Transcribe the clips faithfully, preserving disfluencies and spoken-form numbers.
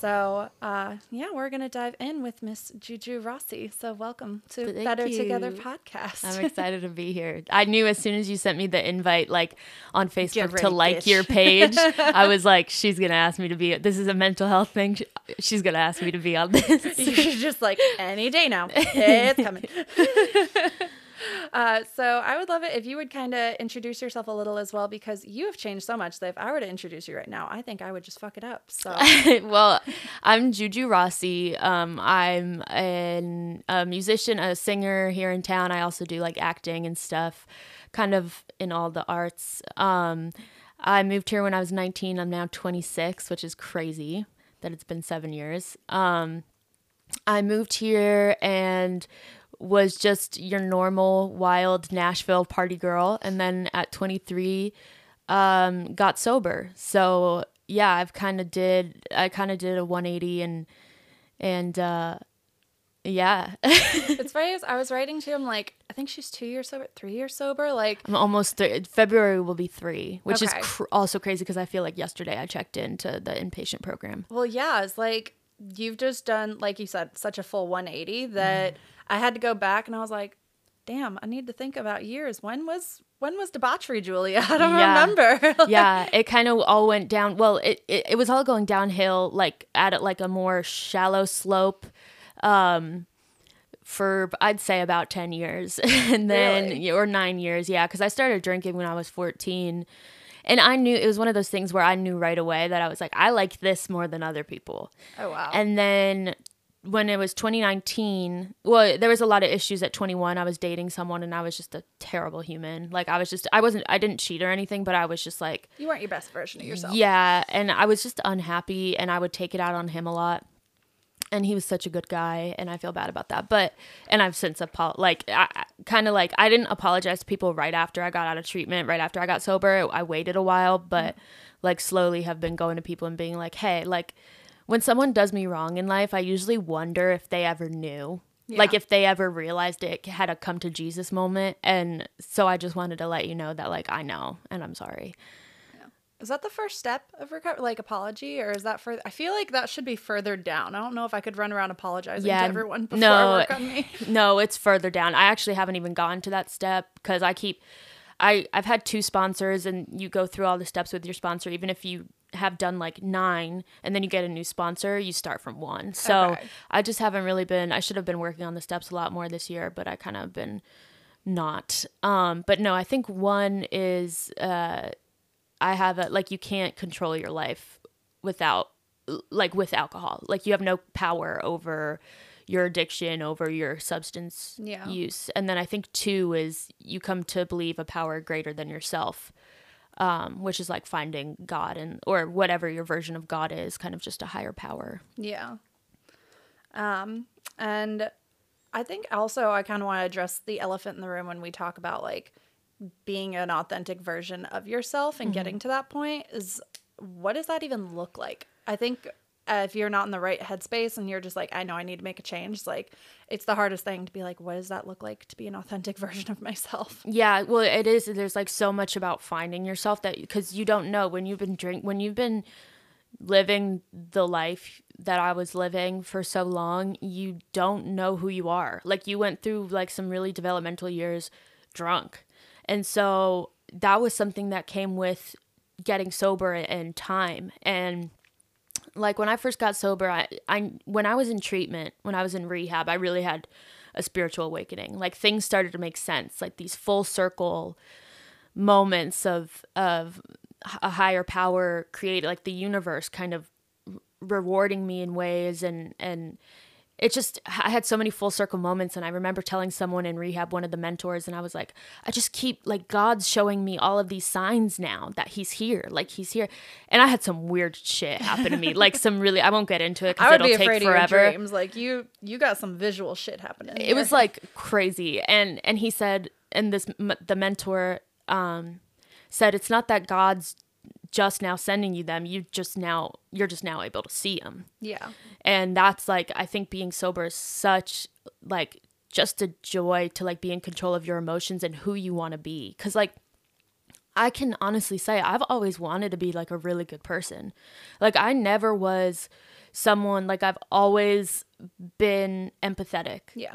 So, uh, yeah, we're going to dive in with Miss Juju Rossi. So welcome to Thank Better you. Together Podcast. I'm excited to be here. I knew as soon as you sent me the invite, like on Facebook ready, to like bitch. your page, I was like, she's going to ask me to be, this is a mental health thing. She, she's going to ask me to be on this. You're just like, any day now, it's coming. Uh, so I would love it if you would kind of introduce yourself a little as well, because you have changed so much that if I were to introduce you right now, I think I would just fuck it up. So, well, I'm Juju Rossi. Um, I'm an, a musician, a singer here in town. I also do like acting and stuff, kind of in all the arts. Um, I moved here when I was nineteen. I'm now twenty-six, which is crazy that it's been seven years. Um, I moved here and was just your normal wild Nashville party girl. And then at twenty-three, um, got sober. So yeah, I've kind of did, I kind of did a one eighty and, and, uh, yeah. It's funny. I was writing to him, like, I think she's two years sober, three years sober. Like I'm almost three. February will be three, which okay. is cr- also crazy. Cause I feel like yesterday I checked into the inpatient program. Well, yeah, it's like, you've just done, like you said, such a full one eighty that mm. I had to go back and I was like, damn, I need to think about years. When was when was debauchery, Julia? I don't yeah. remember. Like, yeah, it kind of all went down. Well, it, it, it was all going downhill, like at it, like a more shallow slope um, for, I'd say, about ten years. And then, really? Or nine years, yeah, because I started drinking when I was fourteen. And I knew, it was one of those things where I knew right away that I was like, I like this more than other people. Oh, wow. And then when it was twenty nineteen, well, there was a lot of issues at twenty-one. I was dating someone and I was just a terrible human. Like I was just, I wasn't, I didn't cheat or anything, but I was just like. You weren't your best version of yourself. Yeah. And I was just unhappy and I would take it out on him a lot. And he was such a good guy and I feel bad about that. But, and I've since, apo- like, I, kind of like, I didn't apologize to people right after I got out of treatment, right after I got sober. I waited a while, but like slowly have been going to people and being like, hey, like when someone does me wrong in life, I usually wonder if they ever knew, yeah. like if they ever realized it had a come to Jesus moment. And so I just wanted to let you know that like, I know, and I'm sorry. Is that the first step of recovery, like apology, or is that for? I feel like that should be further down. I don't know if I could run around apologizing yeah, to everyone before no, I work on me. No, it's further down. I actually haven't even gotten to that step because I keep, I I've had two sponsors, and you go through all the steps with your sponsor. Even if you have done like nine, and then you get a new sponsor, you start from one. So okay. I just haven't really been. I should have been working on the steps a lot more this year, but I kind of been not. Um, but no, I think one is. Uh, I have a, like, you can't control your life without, like, with alcohol. Like, you have no power over your addiction, over your substance yeah. use. And then I think two is you come to believe a power greater than yourself, um, which is like finding God and, or whatever your version of God is, kind of just a higher power. Yeah. Um, and I think also I kind of want to address the elephant in the room when we talk about, like, being an authentic version of yourself and mm-hmm. getting to that point is what does that even look like? I think uh, if you're not in the right headspace and you're just like, I know I need to make a change. Like it's the hardest thing to be like, what does that look like to be an authentic version of myself? Yeah. Well, it is. There's like so much about finding yourself that, cause you don't know when you've been drink, when you've been living the life that I was living for so long, you don't know who you are. Like you went through like some really developmental years drunk. And so that was something that came with getting sober and time. And like when I first got sober, I, I when I was in treatment, when I was in rehab, I really had a spiritual awakening. Like things started to make sense, like these full circle moments of of a higher power created, like the universe kind of rewarding me in ways and and. It just, I had so many full circle moments. And I remember telling someone in rehab, one of the mentors, and I was like, I just keep like God's showing me all of these signs now that he's here, like he's here. And I had some weird shit happen to me, like some really, I won't get into it because it'll be take forever. Your dreams. Like you, you got some visual shit happening. It here. Was like crazy. And, and he said, and this, m- the mentor um, said, it's not that God's just now sending you them, you just now you're just now able to see them. Yeah. And that's like I think being sober is such like just a joy to like be in control of your emotions and who you want to be, cuz like I can honestly say I've always wanted to be like a really good person. Like I never was someone, like I've always been empathetic. Yeah.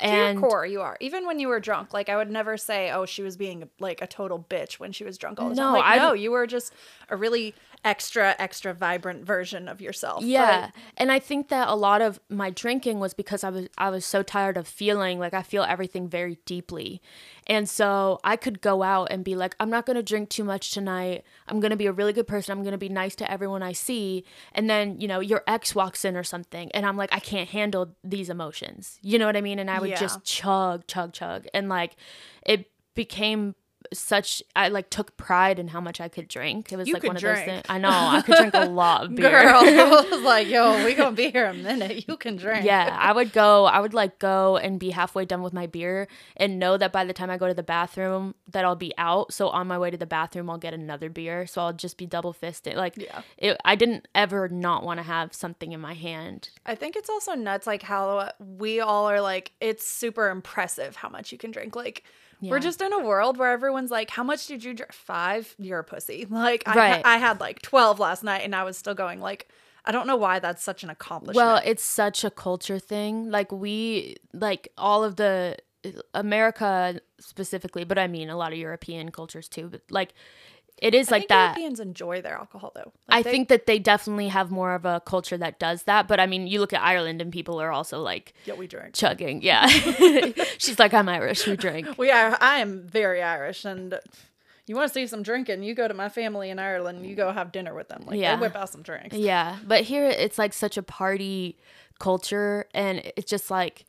And to your core, you are. Even when you were drunk, like I would never say, oh, she was being like a total bitch when she was drunk all the time. No, like, I no, you were just a really extra, extra vibrant version of yourself. Yeah, but and I think that a lot of my drinking was because I was I was so tired of feeling, like I feel everything very deeply. And so I could go out and be like, I'm not going to drink too much tonight. I'm going to be a really good person. I'm going to be nice to everyone I see. And then, you know, your ex walks in or something. And I'm like, I can't handle these emotions. You know what I mean? And I would yeah. just chug, chug, chug. And like, it became such, I like took pride in how much I could drink. It was you like one drink. of those things. I know. I could drink a lot of beer. Girl, I was like, yo, we gonna be here a minute. You can drink. Yeah. I would go, I would like go and be halfway done with my beer and know that by the time I go to the bathroom that I'll be out. So on my way to the bathroom, I'll get another beer. So I'll just be double fisted. Like yeah. it, I didn't ever not want to have something in my hand. I think it's also nuts like how we all are like, it's super impressive how much you can drink. Like Yeah. We're just in a world where everyone's like, how much did you drink? Five? You're a pussy. Like, I, right. ha- I had like twelve last night and I was still going like, I don't know why that's such an accomplishment. Well, it's such a culture thing. Like we, like all of the, America specifically, but I mean a lot of European cultures too, but like it is I like think that. Europeans enjoy their alcohol though. Like I they, think that they definitely have more of a culture that does that. But I mean, you look at Ireland and people are also like, yeah, we drink. Chugging. Yeah. She's like, I'm Irish. We drink. We are. I am very Irish. And you want to see some drinking, you go to my family in Ireland, you go have dinner with them. Like yeah. they whip out some drinks. Yeah. But here it's like such a party culture. And it's just like,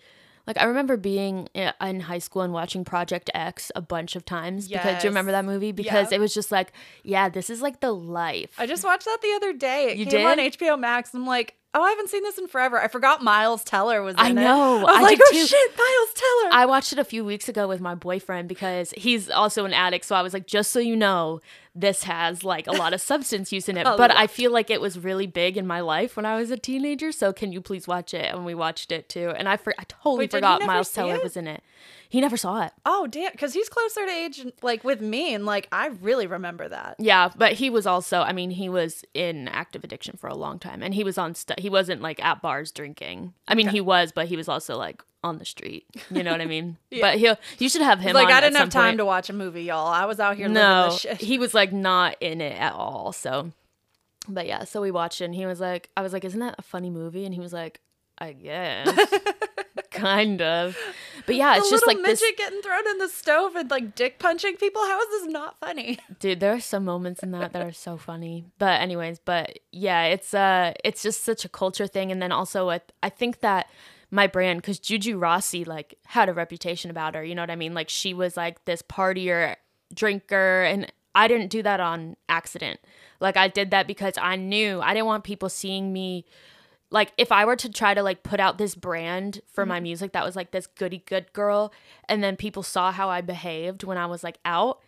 like I remember being in high school and watching Project X a bunch of times. Yes. Because do you remember that movie? Because yeah. it was just like, yeah, this is like the life. I just watched that the other day. It you came did? on H B O Max. I'm like, oh, I haven't seen this in forever. I forgot Miles Teller was in I know. it. I know. I was I like, oh too. shit, Miles Teller. I watched it a few weeks ago with my boyfriend because he's also an addict. So I was like, just so you know, this has like a lot of substance use in it. oh, but yeah. I feel like it was really big in my life when I was a teenager. So can you please watch it? And we watched it too. And I for- I totally Wait, forgot Miles Teller it? was in it. He never saw it. Oh, damn. Because he's closer to age like with me. And like, I really remember that. Yeah. But he was also, I mean, he was in active addiction for a long time. And he was on stuff. He wasn't like at bars drinking. I mean, okay. he was, but he was also like on the street. You know what I mean? yeah. But he'll, you should have him like, on I didn't have time point. to watch a movie, y'all. I was out here no, living this shit. He was like not in it at all. So, but yeah, so we watched it and he was like, I was like, isn't that a funny movie? And he was like, I guess. Kind of. But yeah, it's just like this midget getting thrown in the stove and like dick punching people. How is this not funny? Dude, there are some moments in that that are so funny. But anyways, but yeah, it's uh it's just such a culture thing. And then also I, I think that my brand, because Juju Rossi like had a reputation about her, you know what I mean? Like she was like this partier drinker, and I didn't do that on accident. Like I did that because I knew I didn't want people seeing me. Like, if I were to try to, like, put out this brand for my music that was, like, this goody good girl, and then people saw how I behaved when I was, like, out,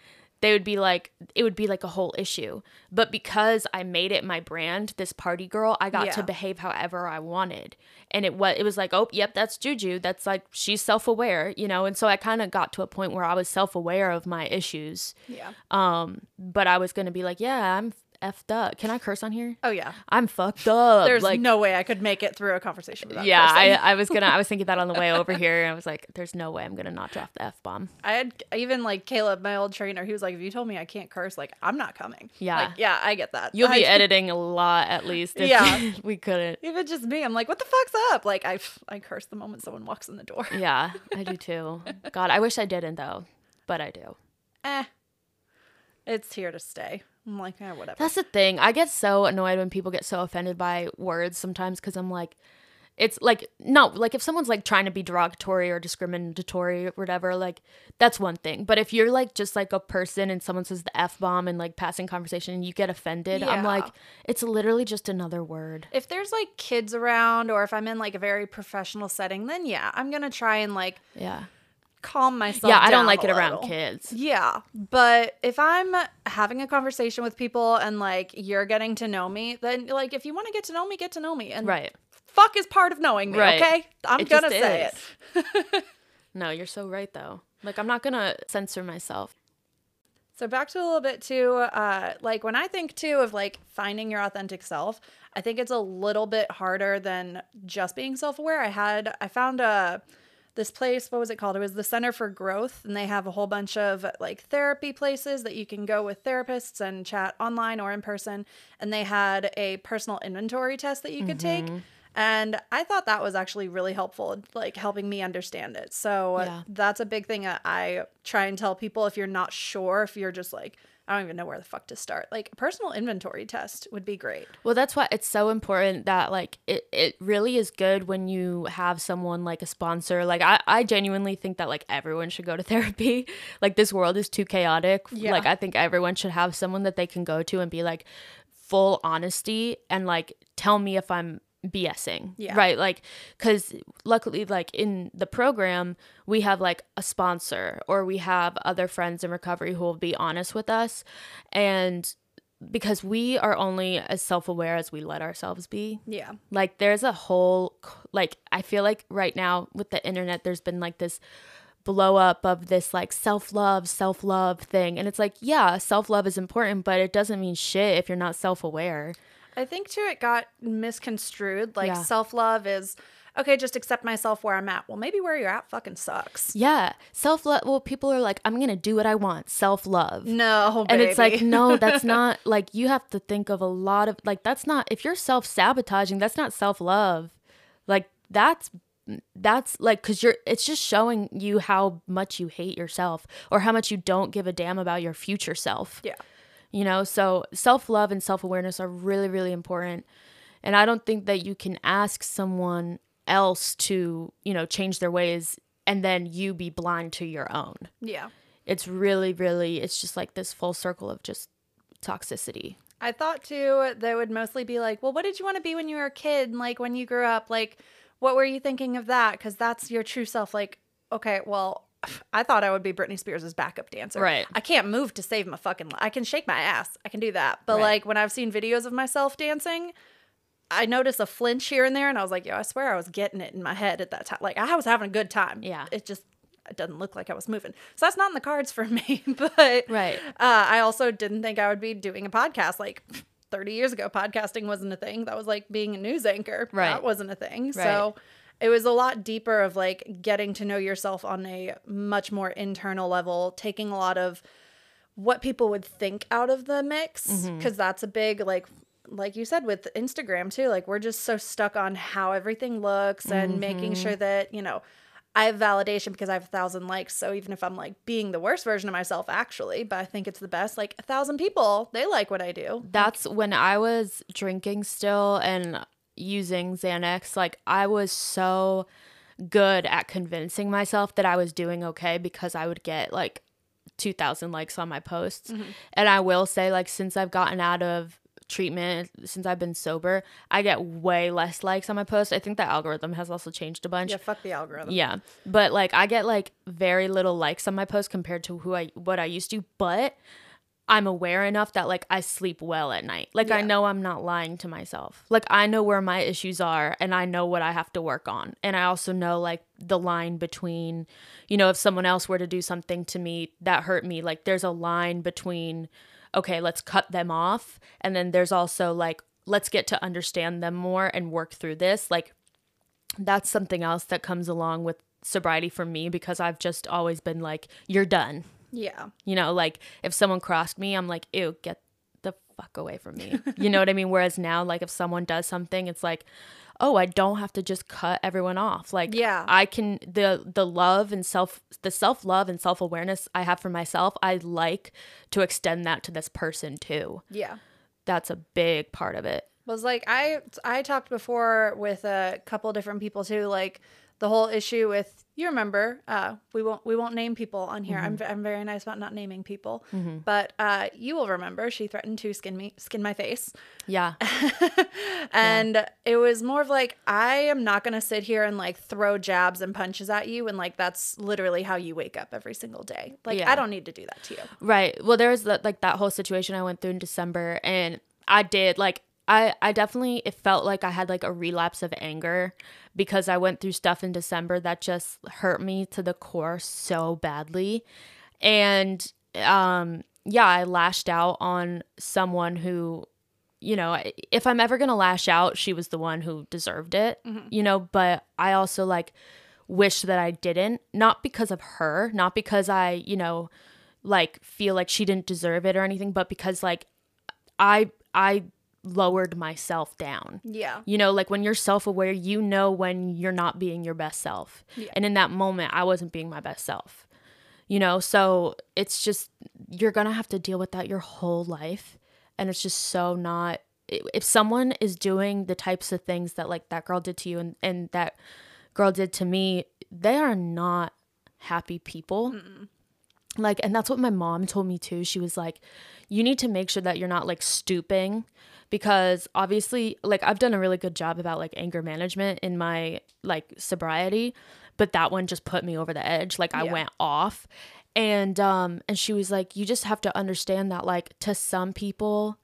they would be, like, it would be, like, a whole issue. But because I made it my brand, this party girl, I got yeah. to behave however I wanted. And it was, it was like, oh, yep, that's Juju. That's, like, she's self-aware, you know? And so I kind of got to a point where I was self-aware of my issues. Yeah. Um, but I was going to be like, yeah, I'm effed up. Can I curse on here? Oh yeah, I'm fucked up. There's like no way I could make it through a conversation without yeah cursing. I, I was gonna I was thinking that on the way over here, and I was like, there's no way I'm gonna not drop the F-bomb. I had even like Caleb, my old trainer, he was like, if you told me I can't curse, like I'm not coming. Yeah, like, yeah, I get that. You'll I, be editing a lot at least if yeah we couldn't. Even just me, I'm like, what the fuck's up? Like I I curse the moment someone walks in the door. Yeah, I do too. God, I wish I didn't though, but I do. Eh, it's here to stay. I'm like, eh, whatever. That's the thing. I get so annoyed when people get so offended by words sometimes, because I'm like, it's like, no, like if someone's like trying to be derogatory or discriminatory or whatever, like that's one thing. But if you're like just like a person and someone says the F-bomb and like passing conversation and you get offended, yeah. I'm like, it's literally just another word. If there's like kids around or if I'm in like a very professional setting, then yeah, I'm going to try and like yeah. calm myself yeah, down. Yeah, I don't like it little. around kids. Yeah, but if I'm having a conversation with people and like you're getting to know me, then like if you want to get to know me, get to know me. And right. fuck is part of knowing me, right. okay? I'm going to say it. No, you're so right though. Like I'm not going to censor myself. So back to a little bit too, uh, like when I think too of like finding your authentic self, I think it's a little bit harder than just being self-aware. I had, I found a, this place, what was it called? It was the Center for Growth, and they have a whole bunch of like therapy places that you can go with therapists and chat online or in person. And they had a personal inventory test that you could mm-hmm. take. And I thought that was actually really helpful, like helping me understand it. So yeah. that's a big thing that I try and tell people. If you're not sure, if you're just like, I don't even know where the fuck to start, like a personal inventory test would be great. Well, that's why it's so important that like it, it really is good when you have someone like a sponsor. Like I, I genuinely think that like everyone should go to therapy. Like this world is too chaotic. Yeah. Like I think everyone should have someone that they can go to and be like full honesty and like tell me if I'm BSing, yeah. right? Like, because luckily, like in the program, we have like a sponsor or we have other friends in recovery who will be honest with us. And because we are only as self-aware as we let ourselves be. Yeah. Like there's a whole, like, I feel like right now with the internet, there's been like this blow up of this like self-love, self-love thing. And it's like, yeah, self-love is important, but it doesn't mean shit if you're not self-aware. I think, too, it got misconstrued. Like, yeah. self-love is, okay, just accept myself where I'm at. Well, maybe where you're at fucking sucks. Yeah. Self-love. Well, people are like, I'm going to do what I want. Self-love. No, baby. And it's like, no, that's not, like, you have to think of a lot of, like, that's not, if you're self-sabotaging, that's not self-love. Like, that's, that's, like, because you're, it's just showing you how much you hate yourself or how much you don't give a damn about your future self. Yeah. You know, so self-love and self-awareness are really, really important. And I don't think that you can ask someone else to, you know, change their ways and then you be blind to your own. Yeah. It's really, really, it's just like this full circle of just toxicity. I thought, too, they would mostly be like, well, what did you want to be when you were a kid? And like when you grew up, like, what were you thinking of that? Because that's your true self. Like, okay, well, I thought I would be Britney Spears' backup dancer. Right. I can't move to save my fucking life. I can shake my ass. I can do that. But right. like when I've seen videos of myself dancing, I notice a flinch here and there. And I was like, yo, I swear I was getting it in my head at that time. Like I was having a good time. Yeah. It just it doesn't look like I was moving. So that's not in the cards for me. But right. uh, I also didn't think I would be doing a podcast. Like thirty years ago, podcasting wasn't a thing. That was like being a news anchor. Right. That wasn't a thing. Right. So it was a lot deeper of like getting to know yourself on a much more internal level, taking a lot of what people would think out of the mix, because mm-hmm. that's a big, like like you said, with Instagram too, like we're just so stuck on how everything looks and mm-hmm. making sure that, you know, I have validation because I have a thousand likes. So even if I'm like being the worst version of myself, actually, but I think it's the best, like a thousand people, they like what I do. That's like, when I was drinking still and using Xanax, like I was so good at convincing myself that I was doing okay because I would get like two thousand likes on my posts. Mm-hmm. And I will say, like, since I've gotten out of treatment, since I've been sober, I get way less likes on my posts. I think the algorithm has also changed a bunch. Yeah, fuck the algorithm. Yeah. But like I get like very little likes on my posts compared to who I what I used to, but I'm aware enough that like I sleep well at night. Like yeah. I know I'm not lying to myself. Like I know where my issues are and I know what I have to work on. And I also know like the line between, you know, if someone else were to do something to me that hurt me, like there's a line between, okay, let's cut them off. And then there's also like, let's get to understand them more and work through this. Like that's something else that comes along with sobriety for me, because I've just always been like, you're done. Yeah. You know, like if someone crossed me, I'm like, ew, get the fuck away from me. You know what I mean? Whereas now, like if someone does something, it's like, oh, I don't have to just cut everyone off. Like yeah. I can, the, the love and self, the self-love and self-awareness I have for myself, I like to extend that to this person too. Yeah. That's a big part of it. Was like, I, I talked before with a couple different people too, like the whole issue with, you remember, uh, we won't we won't name people on here. Mm-hmm. I'm I'm very nice about not naming people, mm-hmm. but uh, you will remember she threatened to skin me, skin my face. Yeah, and yeah. it was more of like, I am not gonna sit here and like throw jabs and punches at you, and like that's literally how you wake up every single day. Like yeah. I don't need to do that to you. Right. Well, there was the, like that whole situation I went through in December, and I did like. I, I definitely, it felt like I had like a relapse of anger because I went through stuff in December that just hurt me to the core so badly. And um, yeah, I lashed out on someone who, you know, if I'm ever going to lash out, she was the one who deserved it, mm-hmm. you know, but I also like wish that I didn't, not because of her, not because I, you know, like feel like she didn't deserve it or anything, but because like I, I lowered myself down. Yeah. You know, like when you're self-aware, you know, when you're not being your best self. Yeah. And in that moment, I wasn't being my best self, you know? So it's just, you're going to have to deal with that your whole life. And it's just so not, if someone is doing the types of things that like that girl did to you and, and that girl did to me, they are not happy people. Mm-mm. Like, and that's what my mom told me too. She was like, you need to make sure that you're not like stooping, because obviously like I've done a really good job about like anger management in my like sobriety, but that one just put me over the edge. Like I yeah. went off. And um and she was like, you just have to understand that like to some people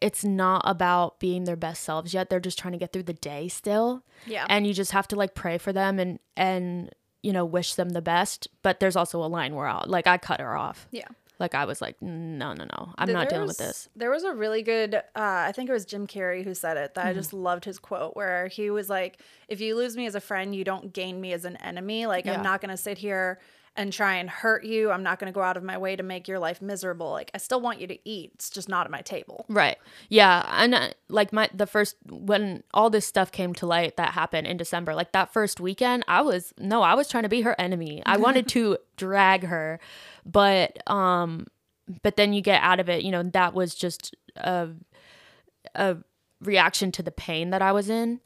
it's not about being their best selves yet. They're just trying to get through the day still. Yeah. And you just have to like pray for them and and you know wish them the best, but there's also a line where out like I cut her off. Yeah. Like I was like, no, no, no, I'm there not dealing was, with this. There was a really good, uh, I think it was Jim Carrey who said it, that mm-hmm. I just loved his quote where he was like, if you lose me as a friend, you don't gain me as an enemy. Like yeah. I'm not going to sit here and try and hurt you. I'm not going to go out of my way to make your life miserable. Like I still want you to eat. It's just not at my table. Right. Yeah. And uh, like my, the first, when all this stuff came to light that happened in December, like that first weekend, I was, no, I was trying to be her enemy. I wanted to drag her, but, um, but then you get out of it, you know, that was just a, a reaction to the pain that I was in.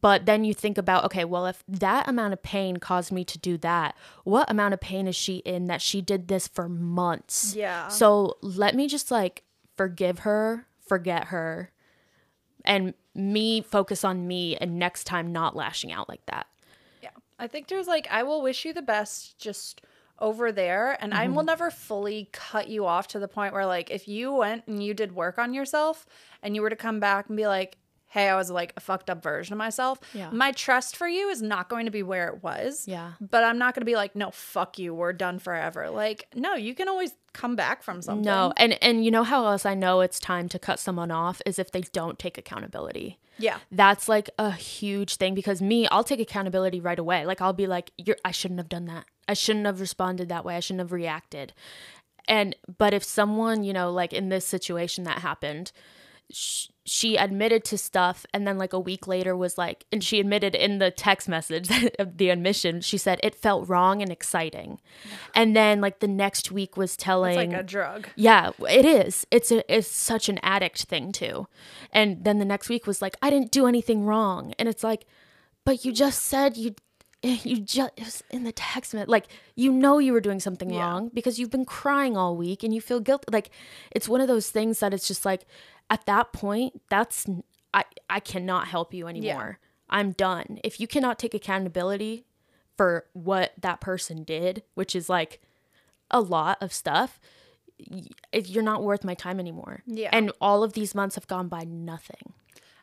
But then you think about, okay, well, if that amount of pain caused me to do that, what amount of pain is she in that she did this for months? Yeah. So let me just like forgive her, forget her, and me focus on me and next time not lashing out like that. Yeah. I think there's like, I will wish you the best just over there, and mm-hmm. I will never fully cut you off to the point where like if you went and you did work on yourself and you were to come back and be like, hey, I was like a fucked up version of myself. Yeah. My trust for you is not going to be where it was. Yeah. But I'm not going to be like, no, fuck you, we're done forever. Like, no, you can always come back from something. No. And, and you know how else I know it's time to cut someone off is if they don't take accountability. Yeah. That's like a huge thing, because me, I'll take accountability right away. Like I'll be like, You're, I shouldn't have done that. I shouldn't have responded that way. I shouldn't have reacted. And, but if someone, you know, like in this situation that happened, she admitted to stuff and then like a week later was like, and she admitted in the text message of the admission, she said it felt wrong and exciting. Yeah. And then like the next week was telling, it's like a drug. Yeah, it is. It's a, it's such an addict thing too. And then the next week was like, I didn't do anything wrong. And it's like, but you just said you, you just, it was in the text message, like, you know, you were doing something yeah. wrong because you've been crying all week and you feel guilty. Like it's one of those things that it's just like, at that point, that's I, I cannot help you anymore. Yeah. I'm done. If you cannot take accountability for what that person did, which is like a lot of stuff, you're not worth my time anymore. Yeah. And all of these months have gone by nothing.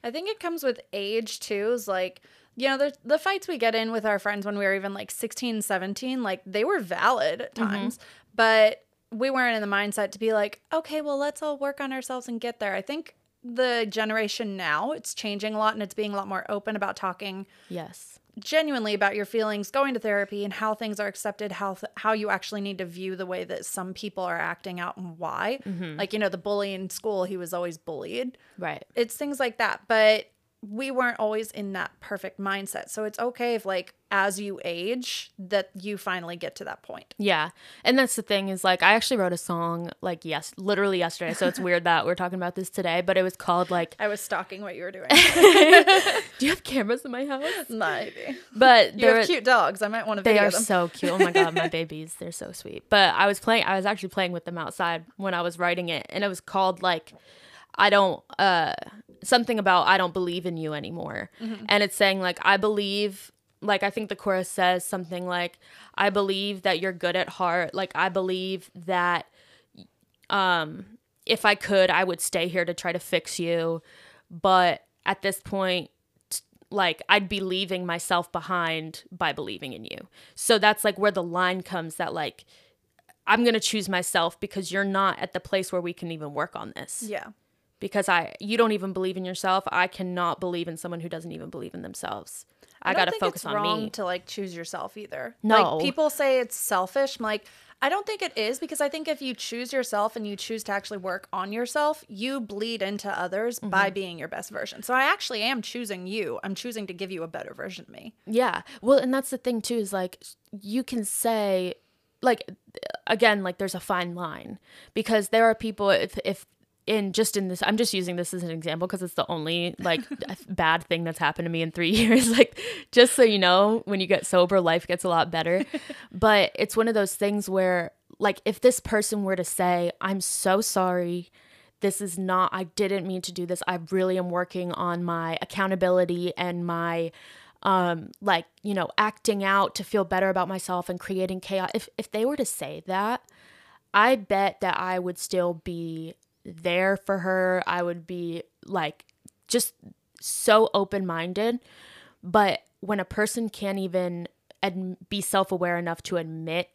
I think it comes with age too. Is like, you know, the, the fights we get in with our friends when we were even like sixteen, seventeen, like they were valid at times, mm-hmm. but we weren't in the mindset to be like, okay, well, let's all work on ourselves and get there. I think the generation now, it's changing a lot and it's being a lot more open about talking yes, genuinely about your feelings, going to therapy and how things are accepted, how th- how you actually need to view the way that some people are acting out and why. Mm-hmm. Like, you know, the bully in school, he was always bullied. Right. It's things like that. But we weren't always in that perfect mindset. So it's okay if like as you age that you finally get to that point. Yeah. And that's the thing is like I actually wrote a song like yes, literally yesterday. So it's weird that we're talking about this today, but it was called like I was stalking what you were doing. Do you have cameras in my house? Maybe. But you have cute dogs. I might want to video them. They are so cute. Oh my God, my babies. They're so sweet. But I was playing I was actually playing with them outside when I was writing it, and it was called like I don't, uh, something about I don't believe in you anymore. Mm-hmm. And it's saying like, I believe, like, I think the chorus says something like, I believe that you're good at heart. Like, I believe that, um, if I could, I would stay here to try to fix you. But at this point, like, I'd be leaving myself behind by believing in you. So that's like where the line comes that like, I'm going to choose myself because you're not at the place where we can even work on this. Yeah. Because I, you don't even believe in yourself. I cannot believe in someone who doesn't even believe in themselves. I, I got to focus on me. I don't think it's wrong to like choose yourself either. No. Like, people say it's selfish. I'm like, I don't think it is, because I think if you choose yourself and you choose to actually work on yourself, you bleed into others mm-hmm. by being your best version. So I actually am choosing you. I'm choosing to give you a better version of me. Yeah. Well, and that's the thing too, is like, you can say, like, again, like there's a fine line, because there are people, if, if, in just in this, I'm just using this as an example because it's the only like bad thing that's happened to me in three years. Like, just so you know, when you get sober, life gets a lot better. But it's one of those things where, like, if this person were to say, I'm so sorry, this is not, I didn't mean to do this. I really am working on my accountability and my, um, like, you know, acting out to feel better about myself and creating chaos. If, if they were to say that, I bet that I would still be there for her. I would be like just so open-minded. But when a person can't even ad- be self-aware enough to admit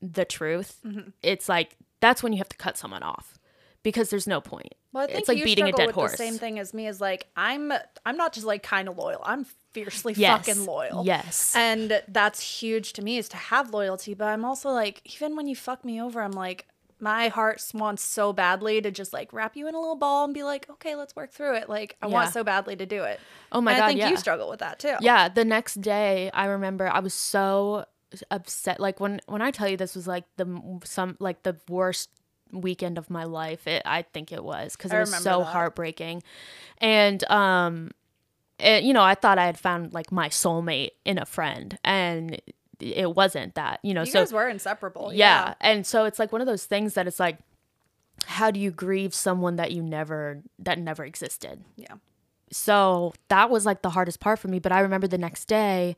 the truth, mm-hmm. it's like that's when you have to cut someone off, because there's no point. Well, I think it's like you beating a dead with horse. The same thing as me is like, I'm I'm not just like kind of loyal. I'm fiercely yes. fucking loyal. Yes. And that's huge to me, is to have loyalty, but I'm also like, even when you fuck me over, I'm like, my heart wants so badly to just like wrap you in a little ball and be like, okay, let's work through it. Like, I yeah. want so badly to do it. Oh my and God. I think yeah. you struggle with that too. Yeah. The next day, I remember I was so upset. Like, when, when I tell you this was like the, some, like the worst weekend of my life, it, I think it was, because it was so that. heartbreaking. And, um, it, you know, I thought I had found like my soulmate in a friend, and it wasn't that, you know. You so, guys were inseparable. Yeah. yeah. And so it's like one of those things that it's like, how do you grieve someone that you never, that never existed? Yeah. So that was like the hardest part for me. But I remember the next day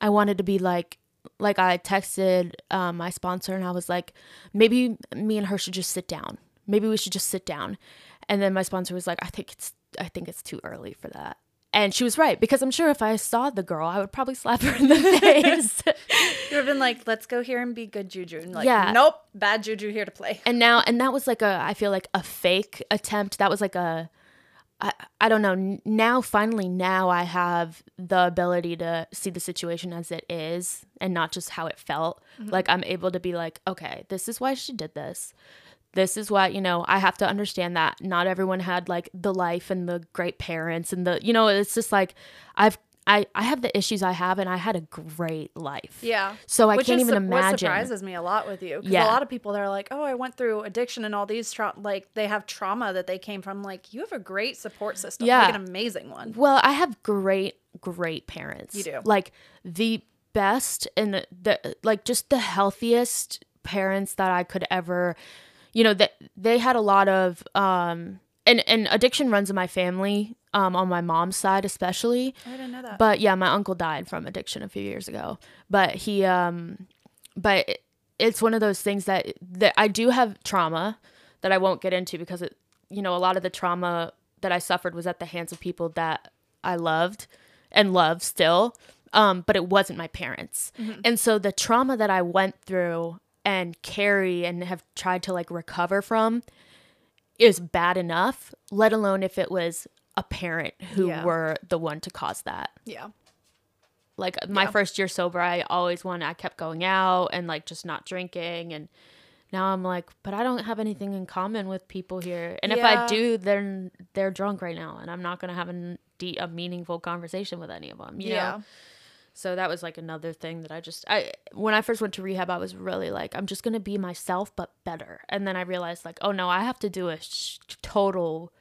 I wanted to be like, like I texted um, my sponsor and I was like, maybe me and her should just sit down. Maybe we should just sit down. And then my sponsor was like, I think it's, I think it's too early for that. And she was right, because I'm sure if I saw the girl, I would probably slap her in the face. You would have been like, let's go here and be good juju. And like, yeah. nope, bad juju here to play. And now, and that was like a, I feel like a fake attempt. That was like a, I, I don't know. Now, finally, now I have the ability to see the situation as it is and not just how it felt. Mm-hmm. Like, I'm able to be like, okay, this is why she did this. This is why, you know, I have to understand that not everyone had like the life and the great parents and the, you know, it's just like, I've, I, I have the issues I have, and I had a great life. Yeah. So I Which can't is, even imagine. Which surprises me a lot with you. Because yeah. a lot of people that are like, oh, I went through addiction and all these, tra- like they have trauma that they came from. Like, you have a great support system. Yeah. Like an amazing one. Well, I have great, great parents. You do. Like the best and the, the like just the healthiest parents that I could ever. You know, that they, they had a lot of, um, and, and addiction runs in my family, um, on my mom's side especially. I didn't know that. But yeah, my uncle died from addiction a few years ago. But he, um, but it, it's one of those things that, that I do have trauma that I won't get into, because it, you know, a lot of the trauma that I suffered was at the hands of people that I loved and love still. Um, but it wasn't my parents. Mm-hmm. And so the trauma that I went through and carry and have tried to like recover from is bad enough, let alone if it was a parent who yeah. were the one to cause that. Yeah. Like my yeah. first year sober, I always wanted, I kept going out and like just not drinking. And now I'm like, but I don't have anything in common with people here. And yeah. if I do, then they're, they're drunk right now, and I'm not going to have a, de- a meaningful conversation with any of them, you yeah. know? So that was like another thing that I just, I, when I first went to rehab, I was really like, I'm just going to be myself, but better. And then I realized like, oh no, I have to do a sh- total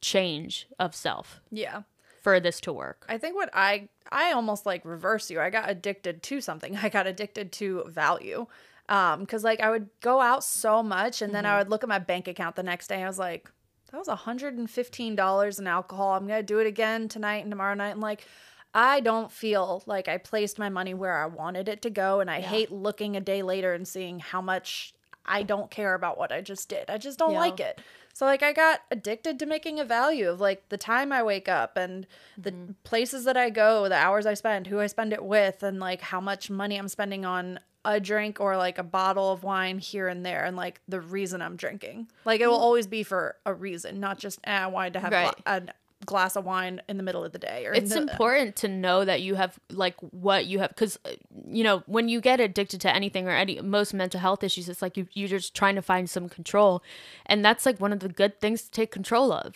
change of self. Yeah. For this to work. I think what I, I almost like reverse you. I got addicted to something. I got addicted to value. Um, cause like I would go out so much, and then mm-hmm. I would look at my bank account the next day and I was like, that was one hundred fifteen dollars in alcohol. I'm going to do it again tonight and tomorrow night. And like, I don't feel like I placed my money where I wanted it to go, and I yeah. hate looking a day later and seeing how much I don't care about what I just did. I just don't yeah. like it. So like I got addicted to making a value of like the time I wake up and the mm-hmm. places that I go, the hours I spend, who I spend it with, and like how much money I'm spending on a drink or like a bottle of wine here and there, and like the reason I'm drinking. Like it will always be for a reason, not just eh, I wanted to have right. a glass of wine in the middle of the day. Or it's the- important to know that you have like what you have, because you know when you get addicted to anything or any most mental health issues, it's like you you're just trying to find some control, and that's like one of the good things to take control of.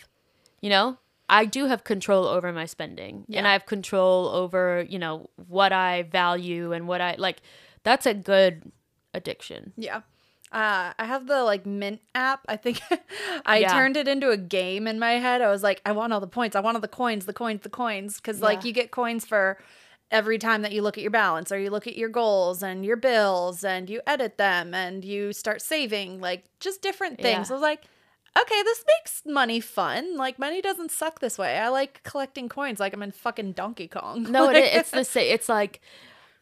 You know, I do have control over my spending, yeah. and I have control over you know what I value and what I like. That's a good addiction. Yeah. Uh, I have the like Mint app. I think I yeah. turned it into a game in my head. I was like, I want all the points. I want all the coins, the coins, the coins. Because yeah. like you get coins for every time that you look at your balance or you look at your goals and your bills and you edit them and you start saving, like just different things. Yeah. So I was like, okay, this makes money fun. Like money doesn't suck this way. I like collecting coins like I'm in fucking Donkey Kong. No, like- it, it's the same. It's like...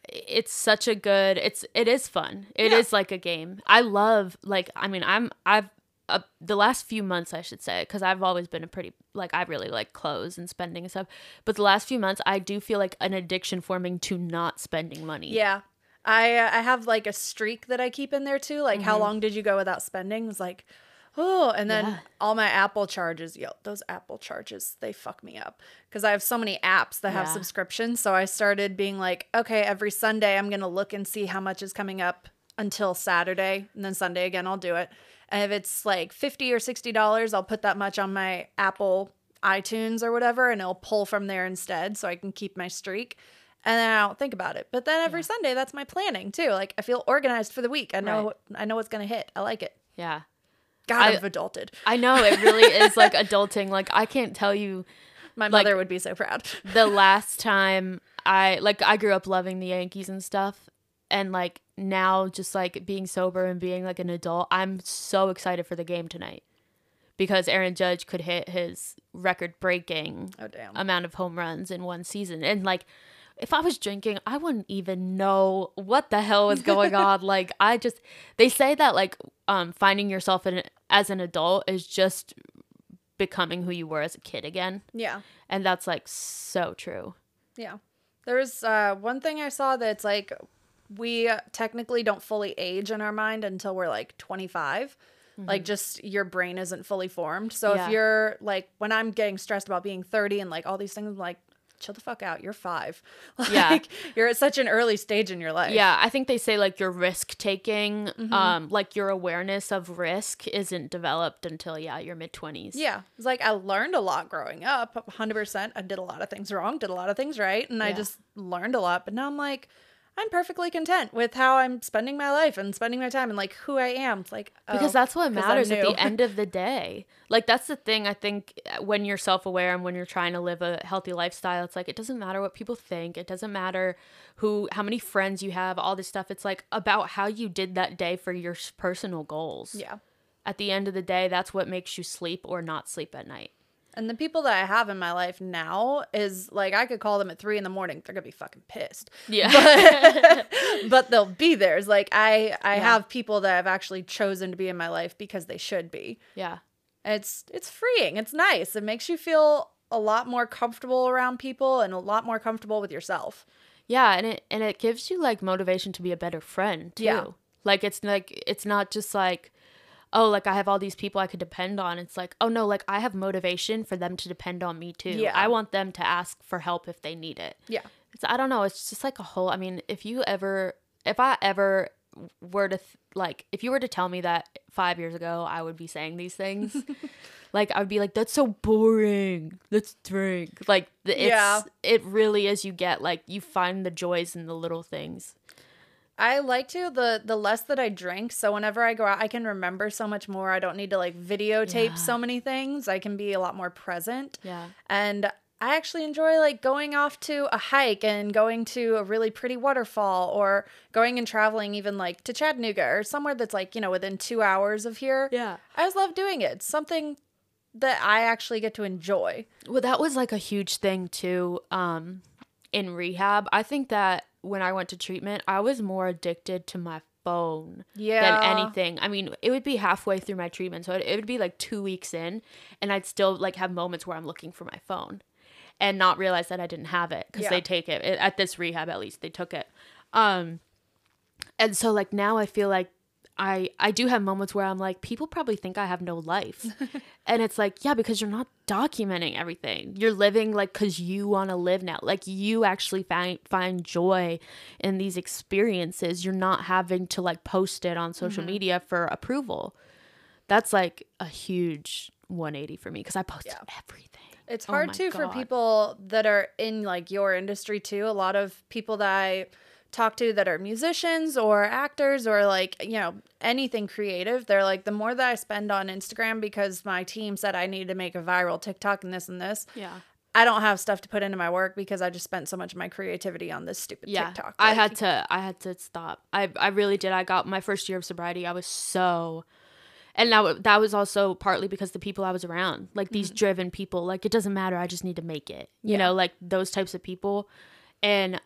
It's such a good, it's, it is fun. It yeah. is like a game. I love, like, I mean, I'm, I've, uh, the last few months, I should say, because I've always been a pretty, like, I really like clothes and spending and stuff. But the last few months, I do feel like an addiction forming to not spending money. Yeah. I, uh, I have, like, a streak that I keep in there, too. Like, mm-hmm. how long did you go without spending? It's like, oh, and then yeah. all my Apple charges, yo, those Apple charges, they fuck me up because I have so many apps that have yeah. subscriptions. So I started being like, okay, every Sunday I'm going to look and see how much is coming up until Saturday, and then Sunday again, I'll do it. And if it's like fifty or sixty dollars, I'll put that much on my Apple iTunes or whatever, and it'll pull from there instead so I can keep my streak. And then I don't think about it. But then every yeah. Sunday, that's my planning too. Like I feel organized for the week. I know, right. I know what's going to hit. I like it. Yeah. God, I've adulted. I know. It really is like adulting. Like, I can't tell you. My mother like, would be so proud. The last time I, like, I grew up loving the Yankees and stuff. And, like, now just, like, being sober and being, like, an adult, I'm so excited for the game tonight. Because Aaron Judge could hit his record-breaking oh, damn. amount of home runs in one season. And, like, if I was drinking, I wouldn't even know what the hell was going on. Like, I just, they say that, like, um, finding yourself in, as an adult is just becoming who you were as a kid again. Yeah. And that's, like, so true. Yeah. There was uh, one thing I saw that's, like, we technically don't fully age in our mind until we're, like, twenty-five. Mm-hmm. Like, just your brain isn't fully formed. So yeah. if you're, like, when I'm getting stressed about being thirty and, like, all these things, I'm like, chill the fuck out. You're five. Like, yeah. You're at such an early stage in your life. Yeah. I think they say like your risk taking, mm-hmm. um, like your awareness of risk isn't developed until, yeah, your mid twenties. Yeah. It's like I learned a lot growing up, one hundred percent. I did a lot of things wrong, did a lot of things right. And yeah. I just learned a lot. But now I'm like, I'm perfectly content with how I'm spending my life and spending my time and like who I am. It's like, oh, because that's what matters at the end of the day. Like that's the thing. I think when you're self-aware and when you're trying to live a healthy lifestyle, it's like, it doesn't matter what people think. It doesn't matter who, how many friends you have, all this stuff. It's like about how you did that day for your personal goals. Yeah. At the end of the day, that's what makes you sleep or not sleep at night. And the people that I have in my life now is like, I could call them at three in the morning. They're going to be fucking pissed. Yeah. But, but they'll be there. It's like, I, I yeah. have people that I've actually chosen to be in my life because they should be. Yeah. It's, it's freeing. It's nice. It makes you feel a lot more comfortable around people and a lot more comfortable with yourself. Yeah. And it, and it gives you like motivation to be a better friend too. Yeah. Like it's like, it's not just like, oh, like I have all these people I could depend on. It's like, oh no, like I have motivation for them to depend on me too. Yeah. I want them to ask for help if they need it. Yeah. It's, I don't know. It's just like a whole, I mean, if you ever, if I ever were to, th- like, if you were to tell me that five years ago, I would be saying these things. Like, I would be like, that's so boring. Let's drink. Like, it's, yeah. it really is. You get like, you find the joys in the little things. I like to, the the less that I drink, so whenever I go out, I can remember so much more. I don't need to, like, videotape yeah. so many things. I can be a lot more present. Yeah. And I actually enjoy, like, going off to a hike and going to a really pretty waterfall or going and traveling even, like, to Chattanooga or somewhere that's, like, you know, within two hours of here. Yeah. I just love doing it. It's something that I actually get to enjoy. Well, that was, like, a huge thing, too, um, in rehab. I think that when I went to treatment, I was more addicted to my phone yeah. than anything. I mean, it would be halfway through my treatment. So it, it would be like two weeks in and I'd still like have moments where I'm looking for my phone and not realize that I didn't have it because yeah. they take it. At this rehab, at least, they took it. Um, And so like now I feel like I, I do have moments where I'm like, people probably think I have no life. And it's like, yeah, because you're not documenting everything. You're living like because you want to live now. Like you actually find find joy in these experiences. You're not having to like post it on social mm-hmm. media for approval. That's like a huge one eighty for me because I post yeah. everything. It's hard oh too God. for people that are in like your industry too. A lot of people that I talk to that are musicians or actors or like, you know, anything creative, they're like, the more that I spend on Instagram because my team said I need to make a viral TikTok and this and this, yeah, I don't have stuff to put into my work because I just spent so much of my creativity on this stupid yeah, TikTok. Like, I had to I had to stop. I I really did. I got my first year of sobriety. I was so And now that was also partly because the people I was around, like these mm-hmm. driven people, like it doesn't matter. I just need to make it, you yeah. know, like those types of people. And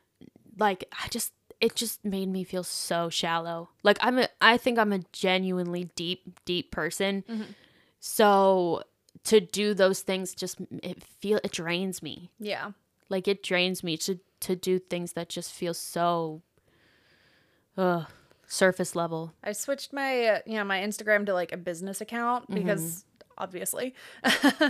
like, I just, it just made me feel so shallow. Like I'm a, I think I'm a genuinely deep, deep person. Mm-hmm. So to do those things, just it feel, it drains me. Yeah. Like it drains me to, to do things that just feel so, ugh. surface level. I switched my, uh, you know, my Instagram to like a business account because mm-hmm. obviously.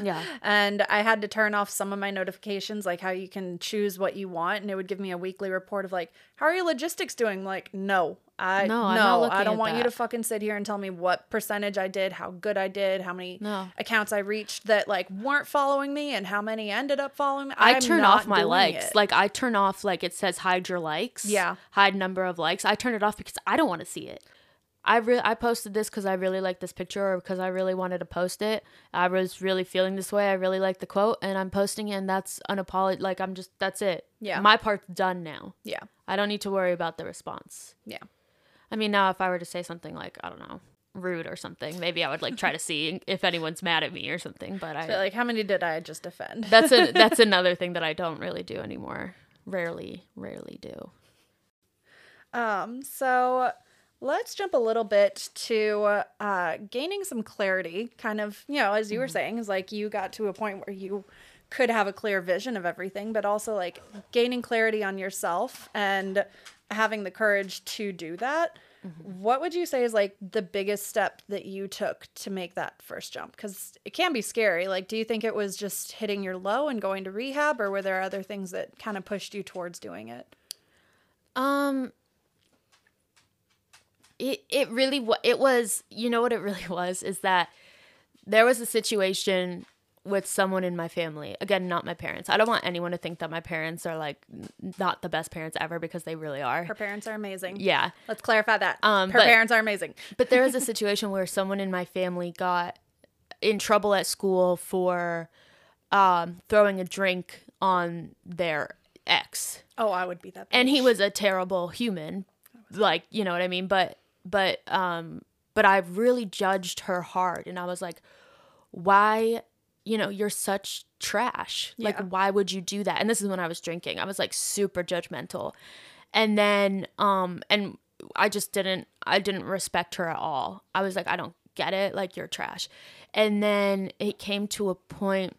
yeah. And I had to turn off some of my notifications, like how you can choose what you want. And it would give me a weekly report of like, how are your logistics doing? Like, no, I, no, no I don't want that. You to fucking sit here and tell me what percentage I did, how good I did, how many no. accounts I reached that like weren't following me and how many ended up following me. I I'm turn off my likes. It. Like I turn off, like it says hide your likes. Yeah. Hide number of likes. I turn it off because I don't want to see it. I re- I posted this because I really like this picture or because I really wanted to post it. I was really feeling this way. I really like the quote and I'm posting it and that's unapologetic. Like I'm just, that's it. Yeah. My part's done now. Yeah. I don't need to worry about the response. Yeah. I mean, now if I were to say something like, I don't know, rude or something, maybe I would like try to see if anyone's mad at me or something. But I so, like, how many did I just offend? That's a, that's another thing that I don't really do anymore. Rarely, rarely do. Um. So let's jump a little bit to uh, gaining some clarity. Kind of, you know, as you were mm-hmm. saying, is like you got to a point where you could have a clear vision of everything, but also like gaining clarity on yourself and having the courage to do that. Mm-hmm. What would you say is like the biggest step that you took to make that first jump? Because it can be scary. Like, do you think it was just hitting your low and going to rehab, or were there other things that kind of pushed you towards doing it? Um, it it really w- it was. You know what it really was is that there was a situation with someone in my family. Again, not my parents. I don't want anyone to think that my parents are like not the best parents ever, because they really are. Her parents are amazing. Yeah. Let's clarify that. Um, Her but, parents are amazing. But there was a situation where someone in my family got in trouble at school for um, throwing a drink on their ex. Oh, I would be that bitch. And he was a terrible human. Like, you know what I mean? But, but, um, but I really judged her hard. And I was like, why... you know, you're such trash. Like, yeah. why would you do that? And this is when I was drinking. I was like super judgmental. And then, um, and I just didn't, I didn't respect her at all. I was like, I don't get it. Like, you're trash. And then it came to a point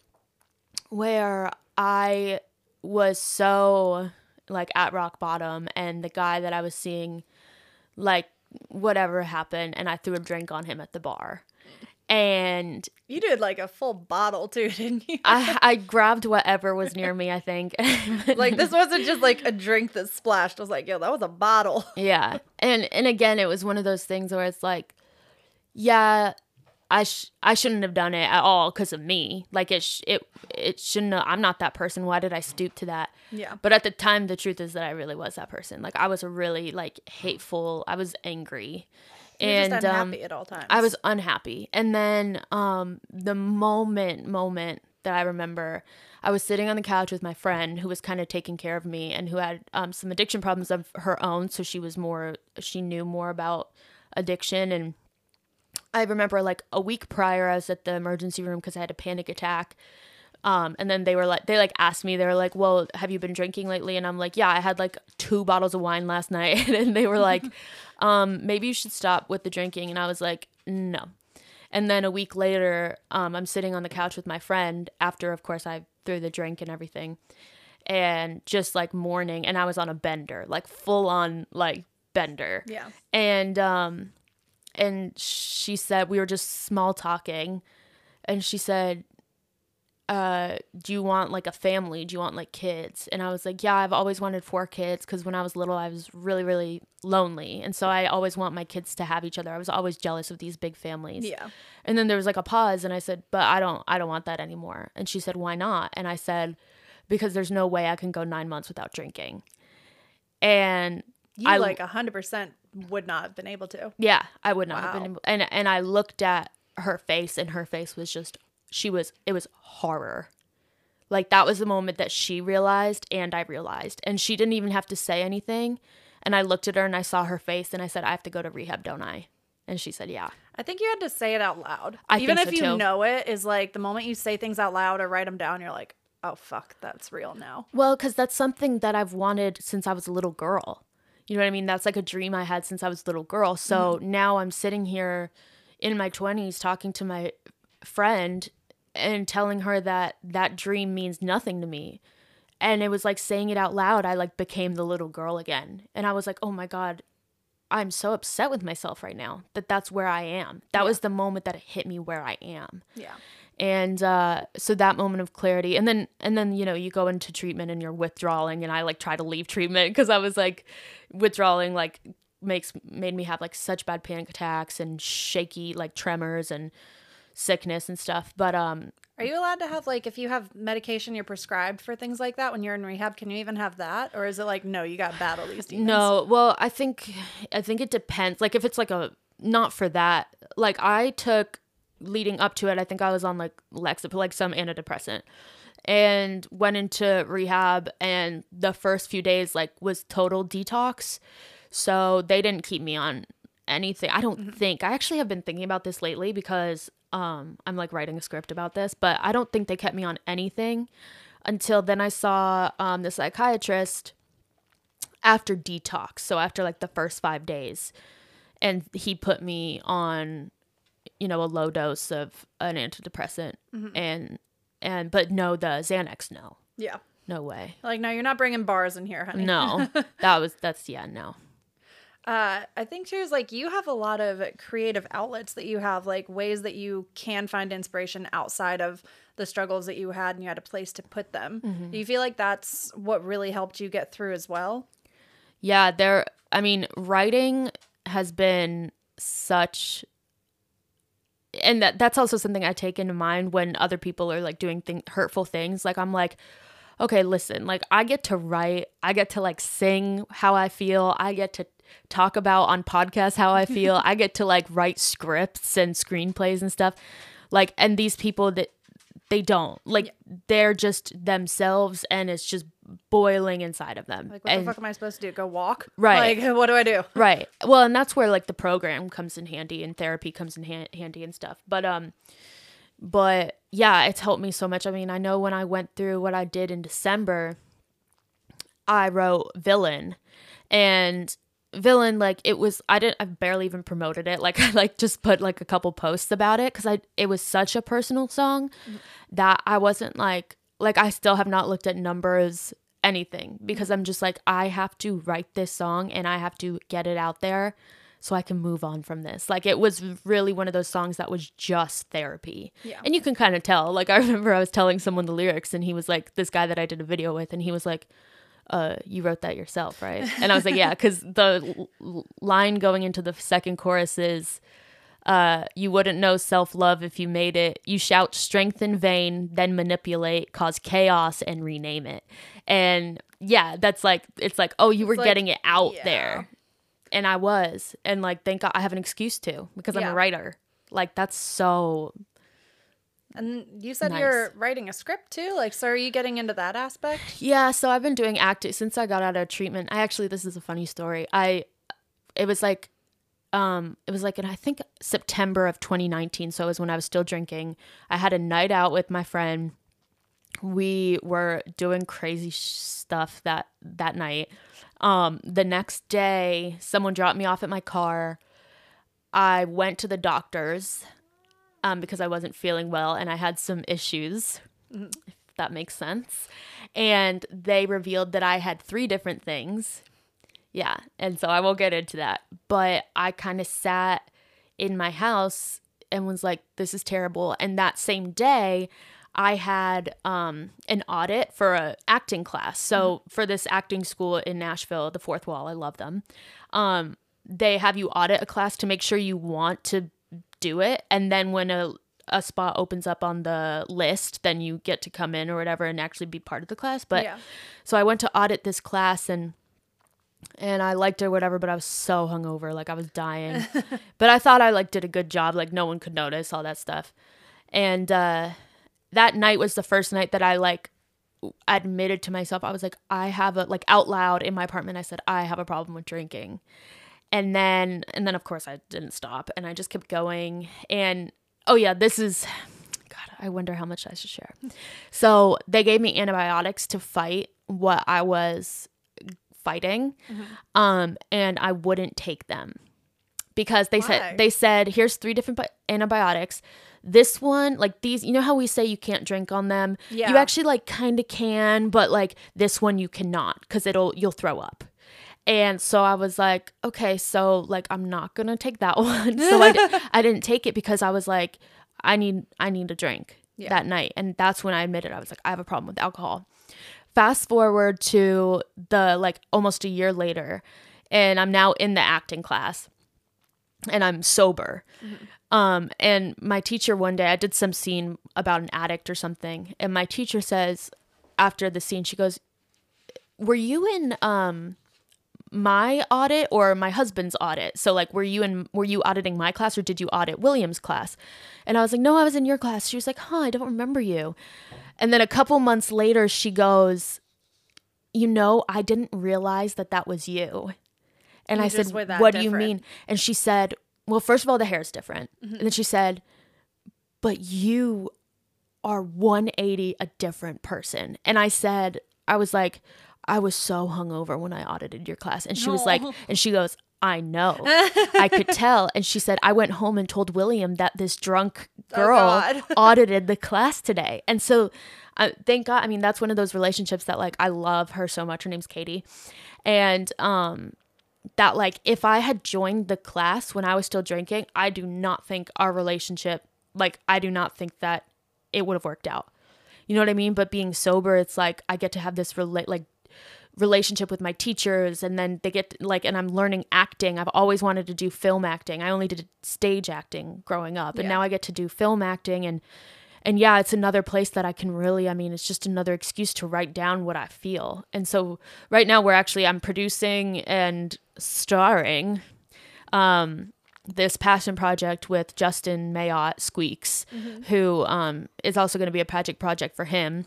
where I was so like at rock bottom, and the guy that I was seeing, like whatever happened, and I threw a drink on him at the bar. And you did like a full bottle too, didn't you? I, I grabbed whatever was near me, I think. Like, this wasn't just like a drink that splashed. I was like, yo, that was a bottle. Yeah. And and again, it was one of those things where it's like, yeah, I sh- I shouldn't have done it at all because of me. Like, it sh- it it shouldn't have, I'm not that person. Why did I stoop to that? Yeah. But at the time, the truth is that I really was that person. Like, I was a really like hateful. I was angry. You're and just unhappy um, at all times. I was unhappy. And then um, the moment, moment that I remember, I was sitting on the couch with my friend who was kind of taking care of me and who had um, some addiction problems of her own. So she was more, she knew more about addiction. And I remember like a week prior, I was at the emergency room because I had a panic attack. Um, and then they were like, they like asked me, they were like, well, have you been drinking lately? And I'm like, yeah, I had like two bottles of wine last night. And they were like, um, maybe you should stop with the drinking. And I was like, no. And then a week later, um, I'm sitting on the couch with my friend after, of course, I threw the drink and everything, and just like mourning. And I was on a bender, like full on like bender. Yeah. And um, and she said, we were just small talking, and she said, uh, do you want like a family? Do you want like kids? And I was like, yeah, I've always wanted four kids, because when I was little, I was really, really lonely. And so I always want my kids to have each other. I was always jealous of these big families. Yeah. And then there was like a pause, and I said, but I don't, I don't want that anymore. And she said, why not? And I said, because there's no way I can go nine months without drinking. And you I like a hundred percent would not have been able to. Yeah, I would not wow. have been able. And, and I looked at her face, and her face was just, she was, it was horror. Like, that was the moment that she realized, and I realized, and she didn't even have to say anything. And I looked at her, and I saw her face, and I said, I have to go to rehab, don't I? And she said, yeah. I think you had to say it out loud. I even think so, if you too. know it is like the moment you say things out loud or write them down, you're like, oh fuck, that's real now. Well, because that's something that I've wanted since I was a little girl. You know what I mean? That's like a dream I had since I was a little girl. So mm-hmm. now I'm sitting here in my twenties talking to my friend and telling her that that dream means nothing to me. And it was like saying it out loud, I like became the little girl again. And I was like, oh my God, I'm so upset with myself right now that that's where I am. That yeah. was the moment that it hit me where I am. Yeah. And uh, so that moment of clarity, and then, and then, you know, you go into treatment and you're withdrawing, and I like try to leave treatment because I was like withdrawing, like makes, made me have like such bad panic attacks and shaky like tremors and sickness and stuff. But, um, are you allowed to have like, if you have medication you're prescribed for things like that when you're in rehab, can you even have that? Or is it like, no, you got to battle these demons? No. Well, I think, I think it depends. Like if it's like a, not for that, like I took, leading up to it, I think I was on like Lexapro, like some antidepressant, and went into rehab, and the first few days like was total detox. So they didn't keep me on anything. I don't mm-hmm. think, I actually have been thinking about this lately because um, I'm like writing a script about this, but I don't think they kept me on anything until then. I saw um, the psychiatrist after detox. So after like the first five days, and he put me on, you know, a low dose of an antidepressant mm-hmm. and, and, but no, the Xanax, no. Yeah. No way. Like, no, you're not bringing bars in here, honey. No, that was, that's, yeah, no. Uh, I think she was like, you have a lot of creative outlets that you have, like ways that you can find inspiration outside of the struggles that you had, and you had a place to put them. Mm-hmm. Do you feel like that's what really helped you get through as well? Yeah, there, I mean, writing has been such... And that that's also something I take into mind when other people are like doing thing, hurtful things. Like I'm like, okay, listen, like I get to write, I get to like sing how I feel, I get to talk about on podcasts how I feel, I get to like write scripts and screenplays and stuff. Like, and these people that they don't like, yeah. they're just themselves, and it's just boiling inside of them. Like, what and, the fuck am I supposed to do? Go walk? Right. Like, what do I do? Right. Well, and that's where like the program comes in handy, and therapy comes in ha- handy and stuff. But, um, but yeah, it's helped me so much. I mean, I know when I went through what I did in December, I wrote Villain, and Villain, like it was, I didn't, I barely even promoted it. Like I like just put like a couple posts about it, because I, it was such a personal song that I wasn't like, like I still have not looked at numbers, anything, because I'm just like, I have to write this song, and I have to get it out there so I can move on from this. Like it was really one of those songs that was just therapy. Yeah. And you can kind of tell, like I remember I was telling someone the lyrics, and he was like, this guy that I did a video with, and he was like, uh, you wrote that yourself, right? And I was like, yeah, because the l- line going into the second chorus is, Uh, you wouldn't know self-love if you made it. You shout strength in vain, then manipulate, cause chaos, and rename it. And yeah, that's like, it's like, oh, you were like, getting it out yeah. there. And I was. And like, thank God I have an excuse to, because yeah. I'm a writer. Like, that's so And you said nice. You're writing a script too? Like, so are you getting into that aspect? Yeah, so I've been doing acting since I got out of treatment. I actually, this is a funny story. I, it was like, Um, it was like, in I think September of twenty nineteen. So it was when I was still drinking. I had a night out with my friend. We were doing crazy sh- stuff that, that night. Um, the next day, someone dropped me off at my car. I went to the doctor's, um, because I wasn't feeling well, and I had some issues, mm-hmm. if that makes sense. And they revealed that I had three different things. Yeah. And so I won't get into that. But I kind of sat in my house and was like, this is terrible. And that same day, I had um, an audit for an acting class. So mm-hmm. for this acting school in Nashville, the Fourth Wall, I love them. Um, they have you audit a class to make sure you want to do it. And then when a, a spot opens up on the list, then you get to come in or whatever and actually be part of the class. But yeah. So I went to audit this class and And I liked it or whatever, but I was so hungover. Like, I was dying. But I thought I, like, did a good job. Like, no one could notice, all that stuff. And uh, that night was the first night that I, like, admitted to myself. I was like, I have a, like, out loud in my apartment, I said, I have a problem with drinking. And then, and then, of course, I didn't stop. And I just kept going. And, oh, yeah, this is, God, I wonder how much I should share. So they gave me antibiotics to fight what I was fighting. Mm-hmm. Um, and I wouldn't take them because they Why? said, they said, here's three different bi- antibiotics. This one, like these, you know how we say you can't drink on them? Yeah. You actually like kind of can, but like this one you cannot, cause it'll, you'll throw up. And so I was like, okay, so like, I'm not going to take that one. So I, d- I didn't take it because I was like, I need, I need a drink yeah. that night. And that's when I admitted, I was like, I have a problem with alcohol. Fast forward to the like almost a year later, and I'm now in the acting class and I'm sober. Mm-hmm. Um, and my teacher one day, I did some scene about an addict or something. And my teacher says after the scene, she goes, were you in um, my audit or my husband's audit? So like, were you in, were you auditing my class or did you audit William's class? And I was like, no, I was in your class. She was like, huh, I don't remember you. And then a couple months later, she goes, you know, I didn't realize that that was you. And you I said, what different. do you mean? And she said, well, first of all, the hair is different. Mm-hmm. And then she said, but you are one eighty a different person. And I said, I was like, I was so hungover when I audited your class. And she no. was like, and she goes, I know. I could tell. And she said, I went home and told William that this drunk girl oh audited the class today. And so uh, thank God. I mean, that's one of those relationships that like, I love her so much. Her name's Katie. And um, that like, if I had joined the class when I was still drinking, I do not think our relationship, like, I do not think that it would have worked out. You know what I mean? But being sober, it's like, I get to have this rela- like, relationship with my teachers, and then they get like, and I'm learning acting. I've always wanted to do film acting. I only did stage acting growing up, and yeah. now I get to do film acting, and and yeah, it's another place that I can really, I mean, it's just another excuse to write down what I feel. And so right now we're actually, I'm producing and starring um this passion project with Justin Mayotte-Squeaks, mm-hmm. who um is also going to be a project project for him.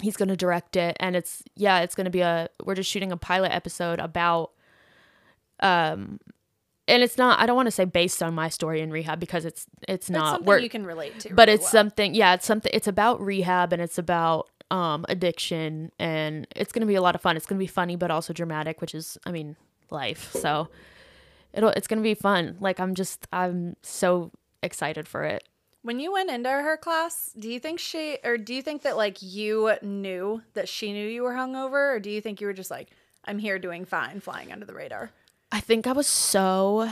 He's going to direct it, and it's, yeah, it's going to be a, we're just shooting a pilot episode about, um, and it's not, I don't want to say based on my story in rehab because it's, it's not. It's something we're, you can relate to. But really it's well. something, yeah, it's something, it's about rehab and it's about um, addiction, and it's going to be a lot of fun. It's going to be funny, but also dramatic, which is, I mean, life. So it'll, it's going to be fun. Like, I'm just, I'm so excited for it. When you went into her class, do you think she, or do you think that like you knew that she knew you were hungover, or do you think you were just like, I'm here doing fine, flying under the radar? I think I was so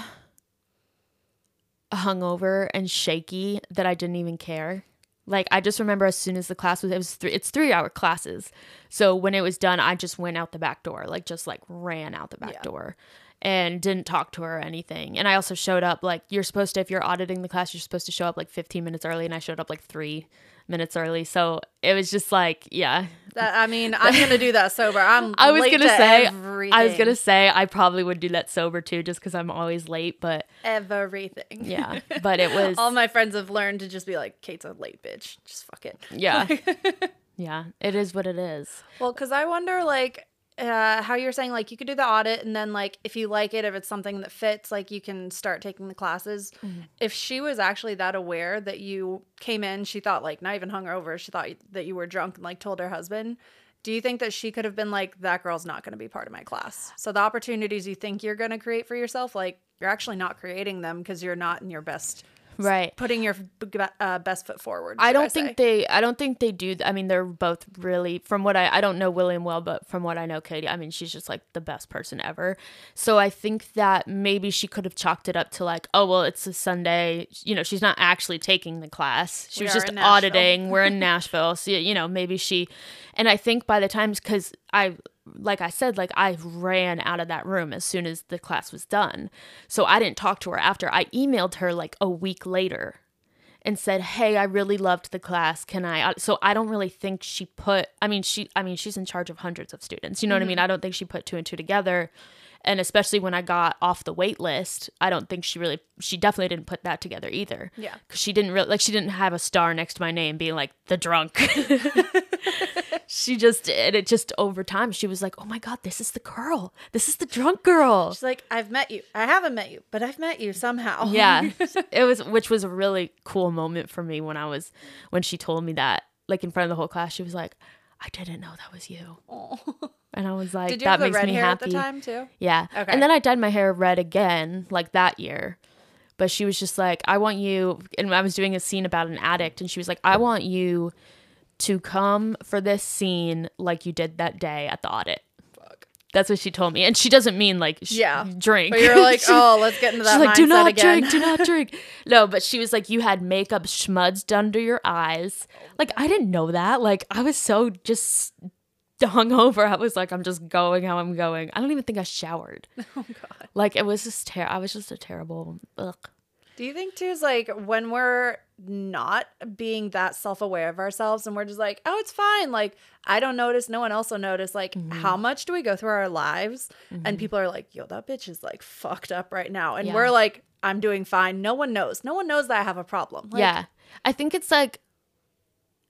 hungover and shaky that I didn't even care. Like, I just remember as soon as the class was, it was three, it's three hour classes. So when it was done, I just went out the back door, like just like ran out the back yeah. door. And didn't talk to her or anything. And I also showed up, like, you're supposed to, if you're auditing the class, you're supposed to show up like fifteen minutes early. And I showed up like three minutes early. So it was just like, yeah. That, I mean, I'm going to do that sober. I'm I was late gonna to say, everything. I was going to say I probably would do that sober too, just because I'm always late. But everything. Yeah. But it was. All my friends have learned to just be like, Kate's a late bitch. Just fuck it. Yeah. Yeah. It is what it is. Well, because I wonder, like. Uh, how you're saying, like, you could do the audit, and then, like, if you like it, if it's something that fits, like, you can start taking the classes. Mm-hmm. If she was actually that aware that you came in, she thought, like, not even hungover, she thought that you were drunk and, like, told her husband, do you think that she could have been like, that girl's not going to be part of my class? So the opportunities you think you're going to create for yourself, like, you're actually not creating them because you're not in your best right, putting your uh, best foot forward. I don't I think say. they. I don't think they do. I mean, they're both really. From what I, I don't know William well, but from what I know, Katie, I mean, she's just like the best person ever. So I think that maybe she could have chalked it up to like, oh well, it's a Sunday. You know, she's not actually taking the class. She we was just auditing. We're in Nashville, so you know, maybe she. And I think by the times, because I. Like I said, like I ran out of that room as soon as the class was done. So I didn't talk to her after. I emailed her like a week later and said, hey, I really loved the class. Can I? So I don't really think she put, I mean, she, I mean, she's in charge of hundreds of students. You know mm-hmm. what I mean? I don't think she put two and two together. And especially when I got off the wait list, I don't think she really, she definitely didn't put that together either. Yeah. Cause she didn't really, like she didn't have a star next to my name being like the drunk. She just, and it just over time, she was like, oh my God, this is the girl. This is the drunk girl. She's like, I've met you. I haven't met you, but I've met you somehow. Yeah. It was, which was a really cool moment for me when I was, when she told me that, like in front of the whole class, she was like, I didn't know that was you. Aww. And I was like, Did you that have makes red me hair happy. At the time too? Yeah. Okay. And then I dyed my hair red again, like that year. But she was just like, I want you, and I was doing a scene about an addict, and she was like, I want you to come for this scene like you did that day at the audit. Fuck. That's what she told me. And she doesn't mean like sh- yeah. drink. But you're like, she, oh, let's get into that. She's like, do not again. drink, do not drink. No, but she was like, you had makeup schmuds under your eyes. Like, I didn't know that. Like, I was so just hungover. I was like, I'm just going how I'm going. I don't even think I showered. Oh God. Like it was just terrible. I was just a terrible. Ugh. Do you think too is like when we're not being that self-aware of ourselves and we're just like, oh, it's fine. Like I don't notice. No one else will notice. Like mm-hmm. how much do we go through our lives mm-hmm. and people are like, yo, that bitch is like fucked up right now. And yeah. we're like, I'm doing fine. No one knows. No one knows that I have a problem. Like, yeah. I think it's like,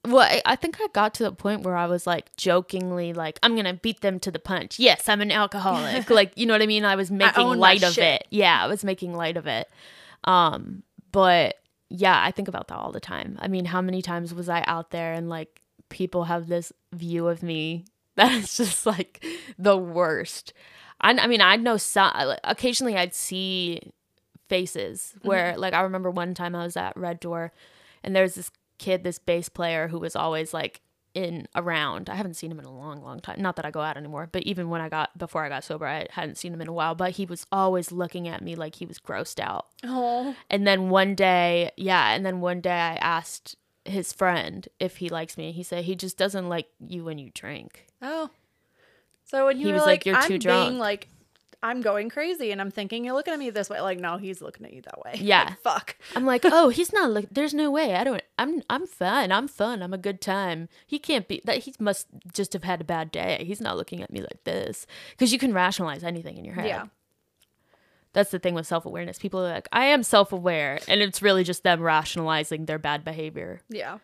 well, I think I got to the point where I was like jokingly like, I'm going to beat them to the punch. Yes, I'm an alcoholic. Like, you know what I mean? I was making I light of shit. it. Yeah, I was making light of it. Um, but yeah, I think about that all the time. I mean, how many times was I out there and like people have this view of me that is just like the worst. I, I mean, I know some, occasionally I'd see faces where mm-hmm. like I remember one time I was at Red Door and there's this kid, this bass player who was always like in around. I haven't seen him in a long, long time. Not that I go out anymore, but even when I got before I got sober, I hadn't seen him in a while. But he was always looking at me like he was grossed out. Oh. And then one day, yeah, and then one day I asked his friend if he likes me. He said he just doesn't like you when you drink. Oh. So when you he were was like, like you're I'm too drunk. Being like I'm going crazy and I'm thinking you're looking at me this way. Like, no, he's looking at you that way. Yeah. Like, fuck. I'm like, oh, he's not look. There's no way. I don't, I'm, I'm fine. I'm fun. I'm a good time. He can't be that. He must just have had a bad day. He's not looking at me like this. Cause you can rationalize anything in your head. Yeah. That's the thing with self-awareness. People are like, I am self-aware. And it's really just them rationalizing their bad behavior. Yeah.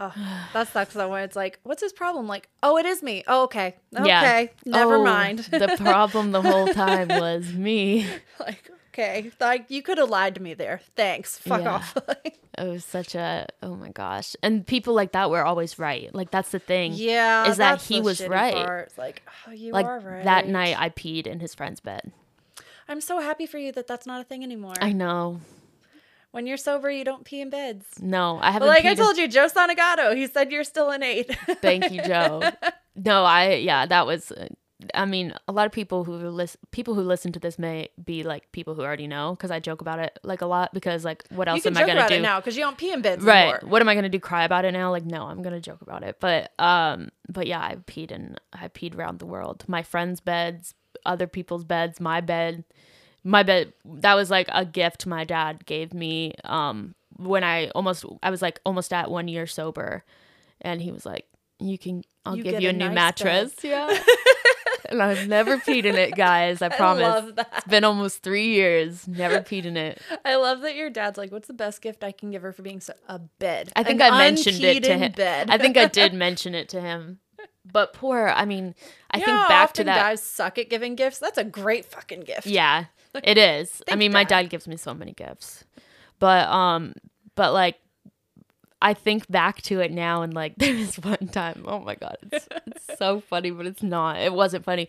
Oh, that sucks though when it's like, what's his problem? Like, oh, it is me. Oh, okay. Okay. Yeah. Never oh, mind. The problem the whole time was me. Like, okay. Like, you could have lied to me there. Thanks. Fuck yeah. off. It was such a, oh my gosh. And people like that were always right. Like, that's the thing. Yeah. Is that he was right. Part. Like, oh, you like, are right. That night I peed in his friend's bed. I'm so happy for you that that's not a thing anymore. I know. When you're sober, you don't pee in beds. No, I haven't. But like I told in- you, Joe Sonigato, he said you're still an eight. Thank you, Joe. No, I yeah, that was. I mean, a lot of people who listen, people who listen to this may be like people who already know because I joke about it like a lot because like what else am I gonna do? You can joke about it now because you don't pee in beds anymore. Right? What am I gonna do? Cry about it now? Like no, I'm gonna joke about it. But um, but yeah, I peed and I peed around the world. My friends' beds, other people's beds, my bed. My bed, that was like a gift my dad gave me um, when I almost, I was like almost at one year sober. And he was like, you can, I'll you give you a, a new nice mattress. Bed. Yeah. And I've never peed in it, guys. I promise. I love that. It's been almost three years. Never peed in it. I love that your dad's like, what's the best gift I can give her for being so- a bed? I think An I mentioned it to him. Bed. I think I did mention it to him. But poor, I mean, I you think know, back to that. Guys suck at giving gifts. That's a great fucking gift. Yeah. It is. Thank I mean, God. My dad gives me so many gifts, but um, but like, I think back to it now and like there was one time, oh my God, it's, it's so funny, but it's not. It wasn't funny.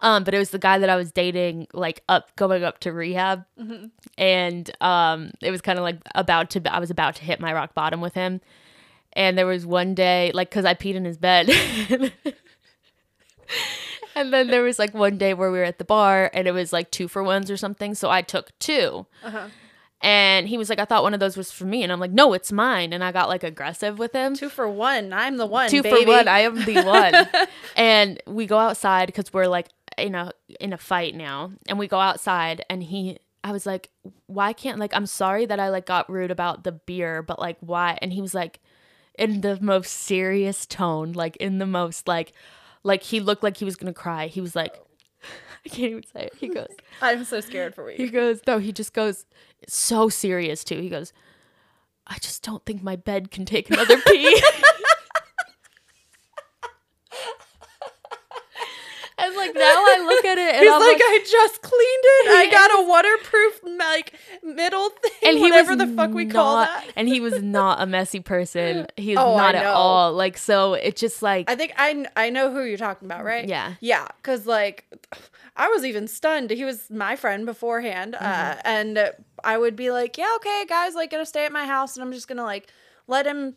Um, but it was the guy that I was dating, like up going up to rehab, mm-hmm. and um, it was kind of like about to. I was about to hit my rock bottom with him, and there was one day, like, because I peed in his bed, and then there was like one day where we were at the bar, and it was like two for ones or something, so I took two, uh-huh. and he was like, "I thought one of those was for me," and I'm like, "No, it's mine," and I got like aggressive with him. Two for one, I'm the one. Two baby. for one, I am the one, and we go outside because we're like. in a in a fight now, and we go outside, and he I was like, why can't, like, I'm sorry that I like got rude about the beer, but like why? And he was like, in the most serious tone, like in the most like like he looked like he was gonna cry. He was like, I can't even say it. He goes, I'm so scared for you. He goes, no, he just goes, it's so serious too. He goes, I just don't think my bed can take another pee. And like now I look at it and he's I'm like, like I just cleaned it. I got a waterproof like middle thing, and whatever the fuck we not, call that. And he was not a messy person. He was oh, not at all. Like, so it just like I think I I know who you're talking about, right? Yeah, yeah. Because like I was even stunned. He was my friend beforehand, mm-hmm. uh, and I would be like, yeah, okay, guys, like gonna stay at my house, and I'm just gonna like let him.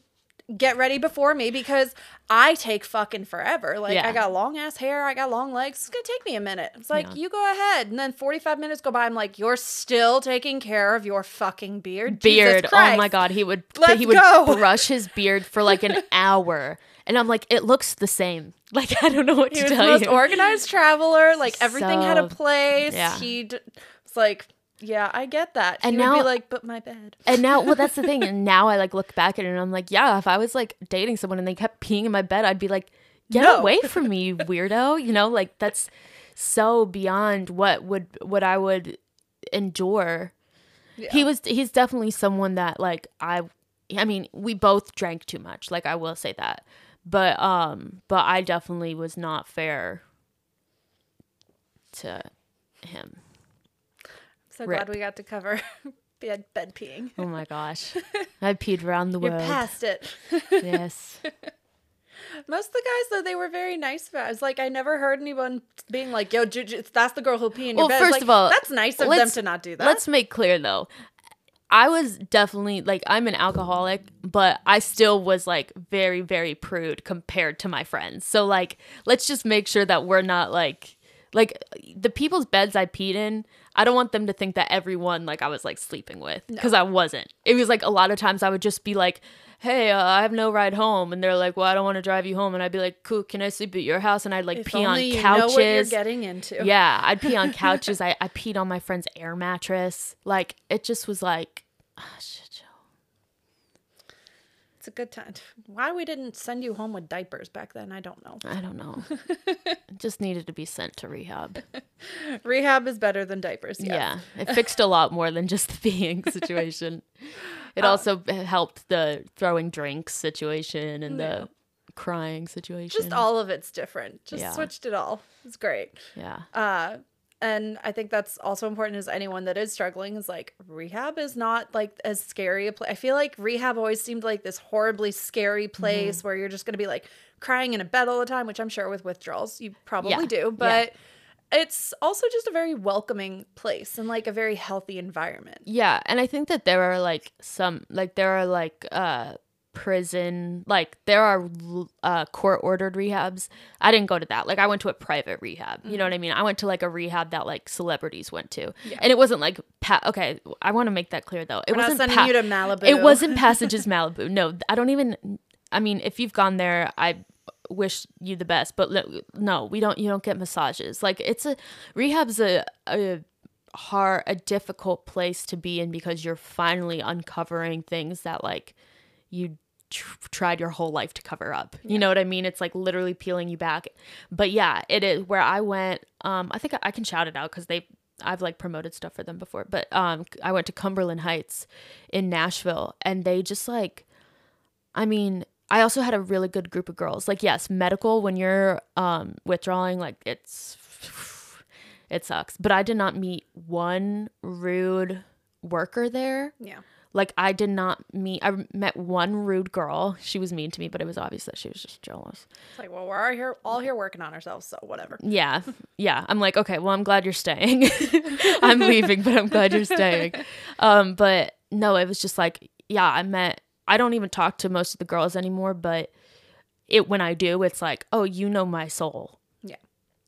Get ready before me because I take fucking forever. Like, yeah. I got long ass hair. I got long legs. It's going to take me a minute. It's like, yeah. You go ahead. And then forty-five minutes go by. I'm like, you're still taking care of your fucking beard. Beard. Oh my God. He would, Let's he would go. brush his beard for like an hour. And I'm like, it looks the same. Like, I don't know what he to tell you. He was the most organized traveler. Like, everything so, had a place. Yeah. He d- was like... Yeah, I get that. And he now, would be like, but my bed. And now, well, that's the thing. And now I like look back at it and I'm like, yeah, if I was like dating someone and they kept peeing in my bed, I'd be like, get no. away from me, you weirdo. You know, like that's so beyond what would what I would endure. Yeah. He was he's definitely someone that like I I mean, we both drank too much. Like I will say that. But um but I definitely was not fair to him. So Rip. Glad we got to cover bed, bed peeing. Oh my gosh. I peed around the world. You're past it. Yes. Most of the guys, though, they were very nice about it. I was like, I never heard anyone being like, yo, Juju, that's the girl who'll pee in your well, bed. Well, first like, of all. That's nice of them to not do that. Let's make clear, though. I was definitely, like, I'm an alcoholic, but I still was, like, very, very prude compared to my friends. So, like, let's just make sure that we're not, like... Like, the people's beds I peed in, I don't want them to think that everyone, like, I was, like, sleeping with. Because no. I wasn't. It was, like, a lot of times I would just be like, hey, uh, I have no ride home. And they're like, well, I don't want to drive you home. And I'd be like, cool, can I sleep at your house? And I'd, like, if pee on couches. You know what you're getting into. Yeah, I'd pee on couches. I, I peed on my friend's air mattress. Like, it just was like, ah, oh, shit. It's a good time. Why we didn't send you home with diapers back then, I don't know. I don't know. Just needed to be sent to rehab. Rehab is better than diapers. Yeah. yeah. It fixed a lot more than just the peeing situation. It um, also helped the throwing drinks situation and yeah. the crying situation. Just all of it's different. Just yeah. switched it all. It's great. Yeah. Uh, and I think that's also important is anyone that is struggling is like rehab is not like as scary a place. I feel like rehab always seemed like this horribly scary place mm-hmm. where you're just going to be like crying in a bed all the time, which I'm sure with withdrawals you probably yeah. do. But yeah. it's also just a very welcoming place and like a very healthy environment. Yeah. And I think that there are like some like there are like uh, prison like there are uh court ordered rehabs. I didn't go to that. Like I went to a private rehab, you mm-hmm. know what I mean? I went to like a rehab that like celebrities went to yeah. and it wasn't like pa- okay I want to make that clear though. It We're wasn't not sending pa- you to Malibu. It wasn't Passages Malibu. No, I don't even I mean if you've gone there I wish you the best, but no, we don't you don't get massages. Like it's a rehab's a, a hard a difficult place to be in because you're finally uncovering things that like you tr- tried your whole life to cover up. You yeah. know what I mean? It's like literally peeling you back. But yeah, it is where I went. Um, I think I, I can shout it out because they, I've like promoted stuff for them before. But um, I went to Cumberland Heights in Nashville, and they just like, I mean, I also had a really good group of girls. Like, yes, medical when you're um withdrawing, like it's it sucks. But I did not meet one rude worker there. Yeah. Like, I did not meet, I met one rude girl. She was mean to me, but it was obvious that she was just jealous. It's like, well, we're all here, all here working on ourselves, so whatever. Yeah. Yeah. I'm like, okay, well, I'm glad you're staying. I'm leaving, but I'm glad you're staying. Um, but no, it was just like, yeah, I met, I don't even talk to most of the girls anymore, but it, when I do, it's like, oh, you know my soul. Yeah.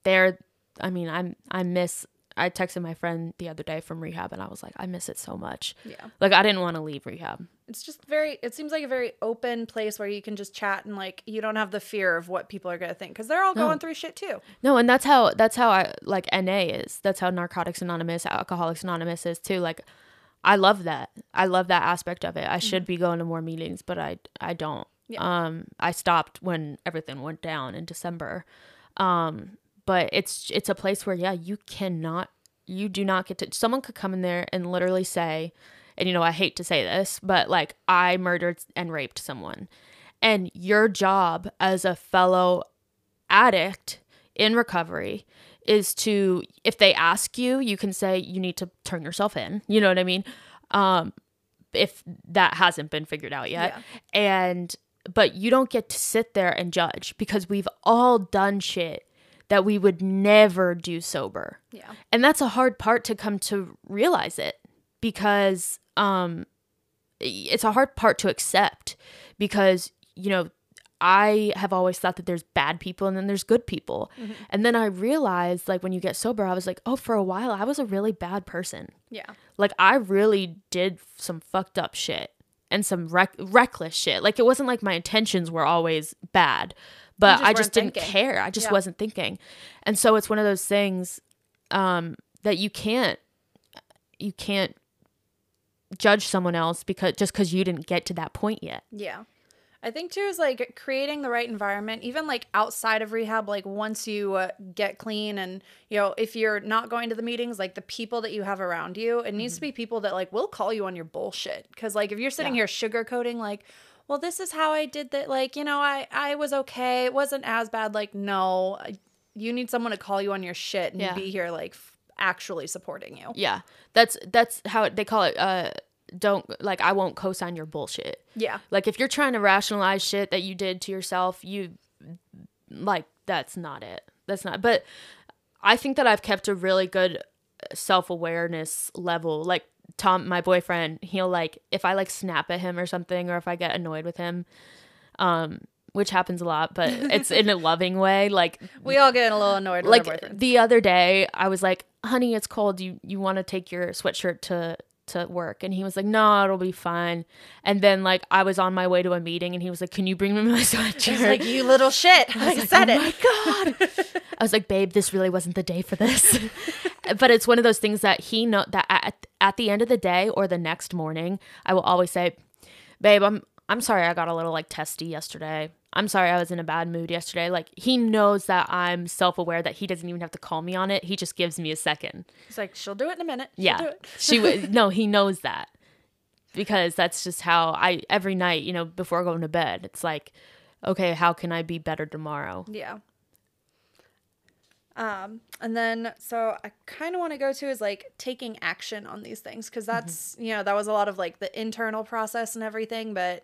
They're, I mean, I'm, I miss, I texted my friend the other day from rehab and I was like, I miss it so much. Yeah. Like, I didn't want to leave rehab. It's just very, it seems like a very open place where you can just chat and like, you don't have the fear of what people are going to think because they're all no. going through shit too. No. And that's how, that's how I like N A is. That's how Narcotics Anonymous, Alcoholics Anonymous is too. Like, I love that. I love that aspect of it. I mm-hmm. should be going to more meetings, but I, I don't. Yeah. Um, I stopped when everything went down in December. Um, But it's it's a place where, yeah, you cannot, you do not get to, someone could come in there and literally say, and, you know, I hate to say this, but like, I murdered and raped someone. And your job as a fellow addict in recovery is to, if they ask you, you can say you need to turn yourself in. You know what I mean? Um, if that hasn't been figured out yet. Yeah. And, but you don't get to sit there and judge because we've all done shit that we would never do sober. Yeah. And that's a hard part to come to realize it because um, it's a hard part to accept because, you know, I have always thought that there's bad people and then there's good people. Mm-hmm. And then I realized, like, when you get sober, I was like, oh, for a while, I was a really bad person. Yeah. Like, I really did some fucked up shit and some rec- reckless shit. Like, it wasn't like my intentions were always bad. But just I just didn't thinking. care. I just yeah. wasn't thinking. And so it's one of those things um, that you can't you can't judge someone else because just because you didn't get to that point yet. Yeah. I think too is like creating the right environment, even like outside of rehab, like once you uh, get clean and, you know, if you're not going to the meetings, like the people that you have around you, it mm-hmm. needs to be people that like will call you on your bullshit. Because like if you're sitting yeah. here sugarcoating like, well, this is how I did that. Like, you know, I, I was okay. It wasn't as bad. Like, no, you need someone to call you on your shit and yeah. be here, like, f- actually supporting you. Yeah. That's that's how it, they call it. Uh, don't like, I won't co-sign your bullshit. Yeah. Like, if you're trying to rationalize shit that you did to yourself, you like, that's not it. That's not. But I think that I've kept a really good self-awareness level. Like, Tom, my boyfriend, he'll like, if I like snap at him or something, or if I get annoyed with him, um, which happens a lot, but it's in a loving way. Like, we all get a little annoyed with like our boyfriend. The other day I was like, honey, it's cold. You, you want to take your sweatshirt to, to work? And he was like, no, it'll be fine. And then like, I was on my way to a meeting and he was like, can you bring me my sweatshirt? He's like, you little shit. I, I like, said oh it. Oh my God. I was like, babe, this really wasn't the day for this. But it's one of those things that he know that at, at the end of the day or the next morning, I will always say, babe, I'm I'm sorry I got a little like testy yesterday. I'm sorry I was in a bad mood yesterday. Like, he knows that I'm self-aware that he doesn't even have to call me on it. He just gives me a second. He's like, she'll do it in a minute. She'll yeah. do it. she w- No, he knows that because that's just how I every night, you know, before going to bed, it's like, okay, how can I be better tomorrow? Yeah. Um, and then, so I kind of want to go to is like taking action on these things. Cause that's, mm-hmm. you know, that was a lot of like the internal process and everything, but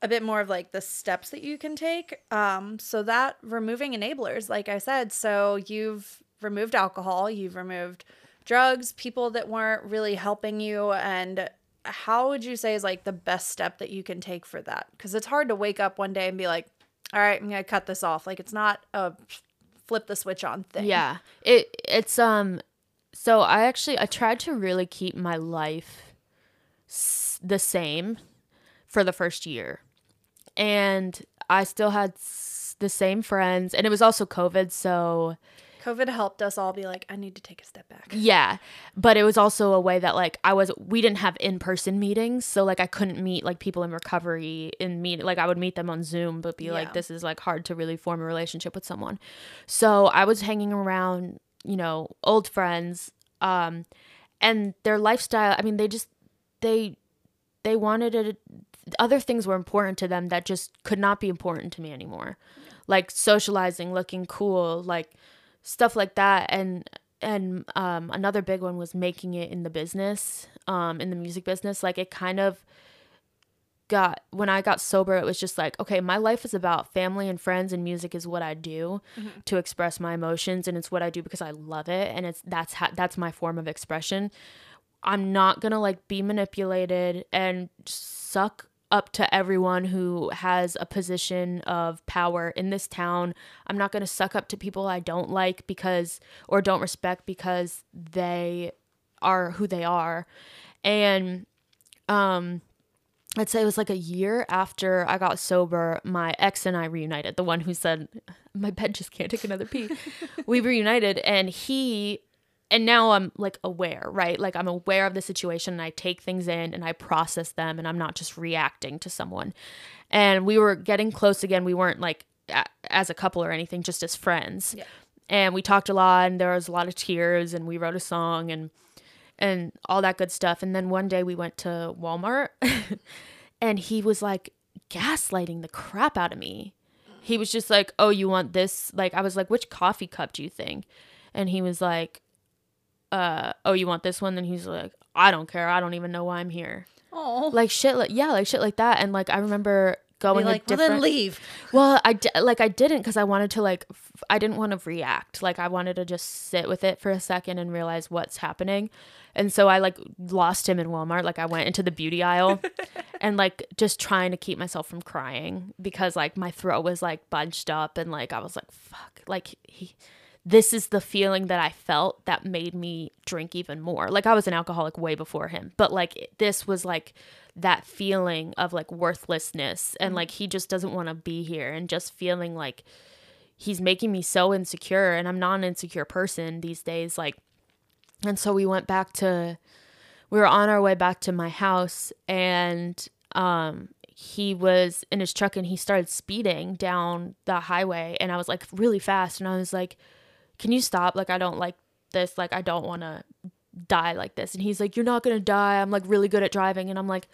a bit more of like the steps that you can take. Um, so that removing enablers, like I said, so you've removed alcohol, you've removed drugs, people that weren't really helping you. And how would you say is like the best step that you can take for that? Cause it's hard to wake up one day and be like, all right, I'm going to cut this off. Like, it's not a flip the switch on thing. Yeah. It it's um so I actually I tried to really keep my life s- the same for the first year. And I still had s- the same friends, and it was also COVID, so COVID helped us all be like, I need to take a step back. Yeah. But it was also a way that like I was, we didn't have in-person meetings. So like I couldn't meet like people in recovery in meet, like I would meet them on Zoom, but be yeah. like, this is like hard to really form a relationship with someone. So I was hanging around, you know, old friends um, and their lifestyle. I mean, they just, they, they wanted it. Other things were important to them that just could not be important to me anymore. Like socializing, looking cool, like, stuff like that. And and um, another big one was making it in the business, um, in the music business. Like, it kind of got, when I got sober, it was just like, okay, my life is about family and friends, and music is what I do mm-hmm. to express my emotions, and it's what I do because I love it, and it's that's how, that's my form of expression. I'm not gonna like be manipulated and suck up to everyone who has a position of power in this town. I'm not going to suck up to people I don't like because, or don't respect, because they are who they are. And um, I'd say it was like a year after I got sober, my ex and I reunited, the one who said, my bed just can't take another pee. We reunited, and he, and now I'm like aware, right? Like, I'm aware of the situation, and I take things in and I process them, and I'm not just reacting to someone. And we were getting close again. We weren't like a- as a couple or anything, just as friends. Yeah. And we talked a lot, and there was a lot of tears, and we wrote a song and, and all that good stuff. And then one day we went to Walmart and he was like gaslighting the crap out of me. He was just like, oh, you want this? Like, I was like, which coffee cup do you think? And he was like, uh oh, you want this one? Then he's like, I don't care, I don't even know why I'm here. Oh, like shit, like yeah, like shit like that. And like, I remember going like, like well, different... then leave. Well, I di- like I didn't, because I wanted to like f- I didn't want to react. Like, I wanted to just sit with it for a second and realize what's happening. And so I like lost him in Walmart. Like, I went into the beauty aisle and like just trying to keep myself from crying, because like my throat was like bunched up, and like I was like, fuck, like he. This is the feeling that I felt that made me drink even more. Like, I was an alcoholic way before him, but like this was like that feeling of like worthlessness, and like he just doesn't want to be here, and just feeling like he's making me so insecure, and I'm not an insecure person these days. Like, and so we went back to, we were on our way back to my house, and um, he was in his truck, and he started speeding down the highway, and I was like really fast, and I was like, can you stop? Like, I don't like this. Like, I don't want to die like this. And he's like, you're not going to die. I'm like really good at driving. And I'm like,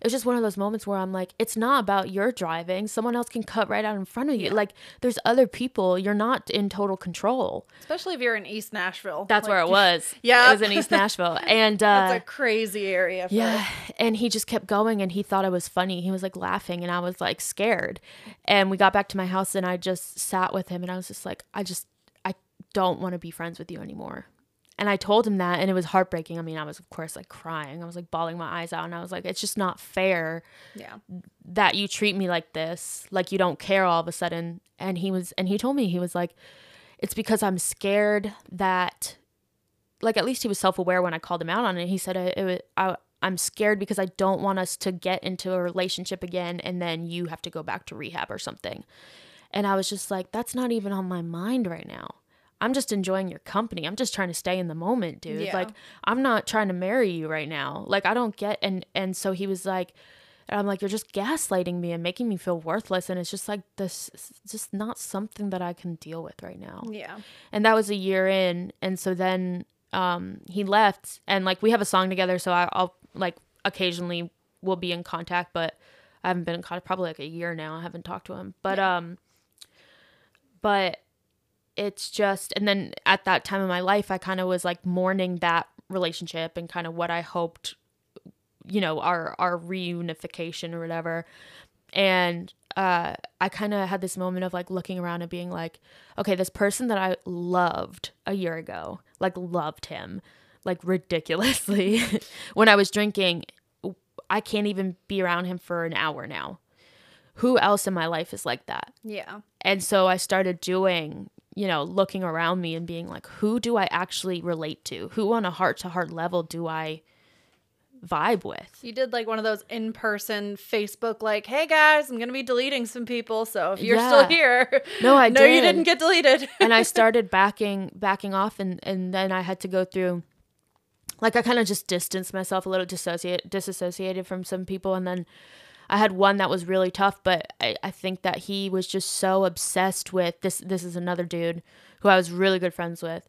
it was just one of those moments where I'm like, it's not about your driving. Someone else can cut right out in front of you. Yeah. Like, there's other people. You're not in total control. Especially if you're in East Nashville. That's like, where it was. Yeah. It was in East Nashville. And uh, that's a crazy area. For yeah. It. And he just kept going, and he thought it was funny. He was like laughing, and I was like scared. And we got back to my house, and I just sat with him, and I was just like, I just, don't want to be friends with you anymore. And I told him that, and it was heartbreaking. I mean, I was of course like crying. I was like bawling my eyes out, and I was like, it's just not fair yeah. that you treat me like this. Like, you don't care all of a sudden. And he was, and he told me, he was like, it's because I'm scared that, like, at least he was self-aware when I called him out on it. He said, it, it, I, I'm scared because I don't want us to get into a relationship again, and then you have to go back to rehab or something. And I was just like, that's not even on my mind right now. I'm just enjoying your company. I'm just trying to stay in the moment, dude. Yeah. Like, I'm not trying to marry you right now. Like, I don't get, and, and so he was like, and I'm like, you're just gaslighting me and making me feel worthless. And it's just like, this is just not something that I can deal with right now. Yeah. And that was a year in. And so then um, he left, and like, we have a song together. So I, I'll like, occasionally we'll be in contact, but I haven't been in contact probably like a year now. I haven't talked to him, but, yeah. um, but it's just, and then at that time in my life, I kind of was like mourning that relationship and kind of what I hoped, you know, our, our reunification or whatever. And uh, I kind of had this moment of like looking around and being like, okay, this person that I loved a year ago, like loved him, like ridiculously when I was drinking, I can't even be around him for an hour now. Who else in my life is like that? Yeah. And so I started doing, you know, looking around me and being like, who do I actually relate to? Who on a heart-to-heart level do I vibe with? You did like one of those in-person Facebook, like, hey guys, I'm going to be deleting some people, so if you're yeah. still here, no, I no, did. You didn't get deleted. And I started backing backing off, and, and then I had to go through, like, I kind of just distanced myself a little, dissociate, disassociated from some people, and then I had one that was really tough, but I, I think that he was just so obsessed with this. This is another dude who I was really good friends with.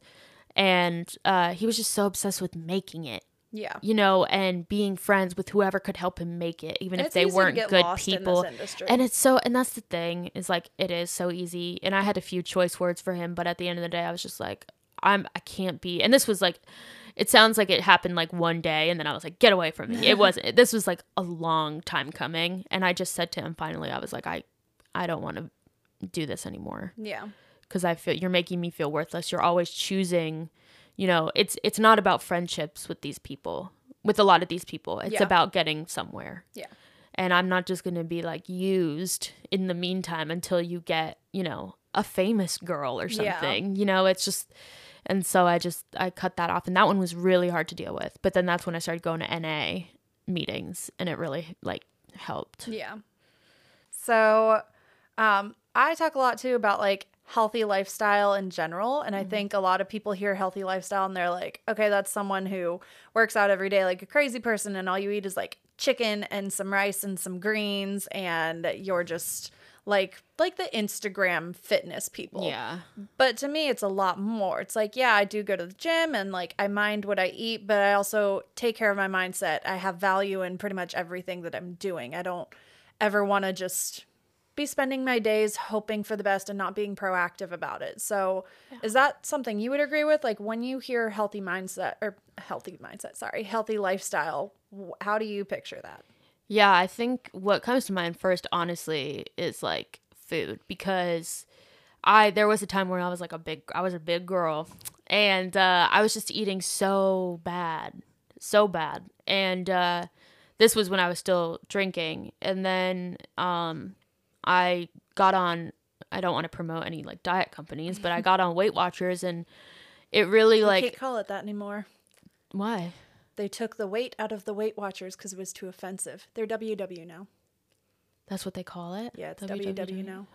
And uh, he was just so obsessed with making it. Yeah. You know, and being friends with whoever could help him make it, even if they weren't good people. And it's so, and that's the thing, is like, it is so easy. And I had a few choice words for him, but at the end of the day, I was just like, I'm, I can't be. And this was like, it sounds like it happened like one day, and then I was like, get away from me. It wasn't. This was like a long time coming. And I just said to him finally, I was like, I, I don't want to do this anymore. Yeah. Because I feel you're making me feel worthless. You're always choosing, you know, it's it's not about friendships with these people, with a lot of these people. It's yeah. about getting somewhere. Yeah. And I'm not just going to be like used in the meantime until you get, you know, a famous girl or something. Yeah. You know, it's just, and so I just, I cut that off. And that one was really hard to deal with. But then that's when I started going to N A meetings, and it really like helped. Yeah. So um, I talk a lot too about like healthy lifestyle in general. And I think a lot of people hear healthy lifestyle and they're like, okay, that's someone who works out every day like a crazy person, and all you eat is like chicken and some rice and some greens, and you're just like like the Instagram fitness people. Yeah. But to me, it's a lot more. It's like, yeah, I do go to the gym and like I mind what I eat, but I also take care of my mindset. I have value in pretty much everything that I'm doing. I don't ever want to just be spending my days hoping for the best and not being proactive about it. So yeah. Is that something you would agree with? Like when you hear healthy mindset or healthy mindset, sorry, healthy lifestyle, how do you picture that? Yeah, I think what comes to mind first, honestly, is like food, because I, there was a time where I was like a big, I was a big girl, and uh, I was just eating so bad, so bad. And uh, this was when I was still drinking. And then, um, I got on, I don't want to promote any like diet companies, but I got on Weight Watchers, and it really like. You can't call it that anymore. Why? They took the weight out of the Weight Watchers because it was too offensive. They're W W now. That's what they call it? Yeah, it's W W, W W now.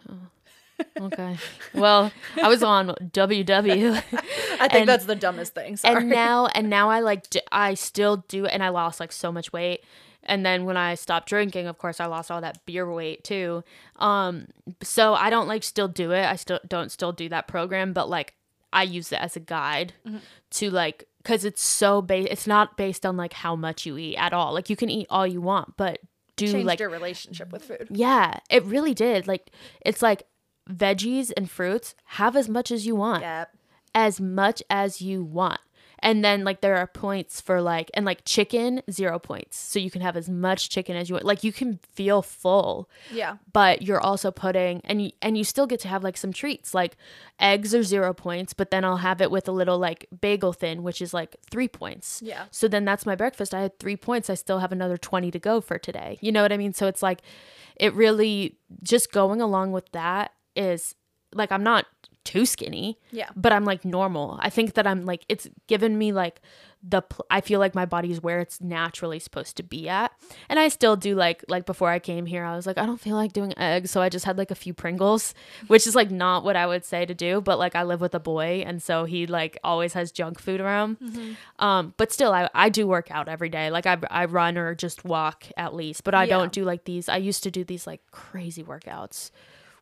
Oh. Okay. Well, I was on W W. I think and, that's the dumbest thing. Sorry. And now, and now I like, d- I still do, and I lost like so much weight. And then when I stopped drinking, of course, I lost all that beer weight too. Um, so I don't like still do it. I still don't still do that program, but like I use it as a guide mm-hmm. to like, cause it's so ba- it's not based on like how much you eat at all. Like you can eat all you want, but do Changed like your relationship with food. Yeah, it really did. Like it's like veggies and fruits, have as much as you want, yep. as much as you want. And then, like, there are points for, like, and, like, chicken, zero points. So you can have as much chicken as you want. Like, you can feel full. Yeah. But you're also putting, and you, and you still get to have, like, some treats. Like, eggs are zero points, but then I'll have it with a little, like, bagel thin, which is, like, three points. Yeah. So then that's my breakfast. I had three points. I still have another twenty to go for today. You know what I mean? So it's, like, it really, just going along with that is, like, I'm not too skinny, yeah, but I'm like normal. I think that I'm like, it's given me like the pl- I feel like my body's where it's naturally supposed to be at. And I still do like like before I came here, I was like, I don't feel like doing eggs, so I just had like a few Pringles, which is like not what I would say to do, but like I live with a boy, and so he like always has junk food around. Mm-hmm. um but still I, I do work out every day. Like I, I run or just walk at least, but I yeah. don't do like these. I used to do these like crazy workouts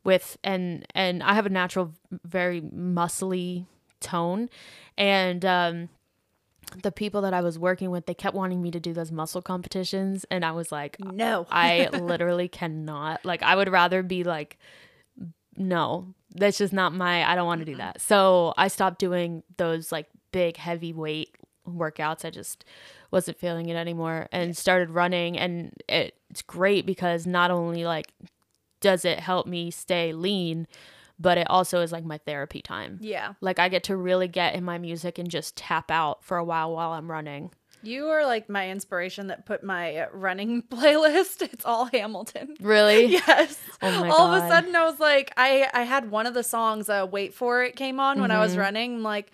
with and and I have a natural very muscly tone, and um the people that I was working with, they kept wanting me to do those muscle competitions, and I was like, no. I literally cannot. Like I would rather be like, no, that's just not my, I don't want to do that. So I stopped doing those like big heavy weight workouts. I just wasn't feeling it anymore, and started running, and it, it's great because not only like does it help me stay lean, but it also is like my therapy time. Yeah. Like I get to really get in my music and just tap out for a while while I'm running. You are like my inspiration that put my running playlist. It's all Hamilton. Really? Yes. Oh my all God. Of a sudden I was like, I, I had one of the songs, uh, Wait For It, came on when mm-hmm. I was running. I'm like,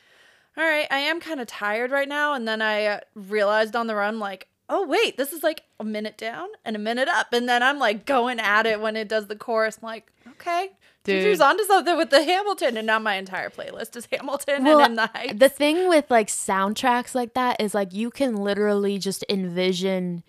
all right, I am kind of tired right now. And then I realized on the run, like, oh, wait, this is like a minute down and a minute up. And then I'm like going at it when it does the chorus. I'm like, okay, Juju's onto something with the Hamilton. And now my entire playlist is Hamilton well, and In the Heights. The thing with like soundtracks like that is like you can literally just envision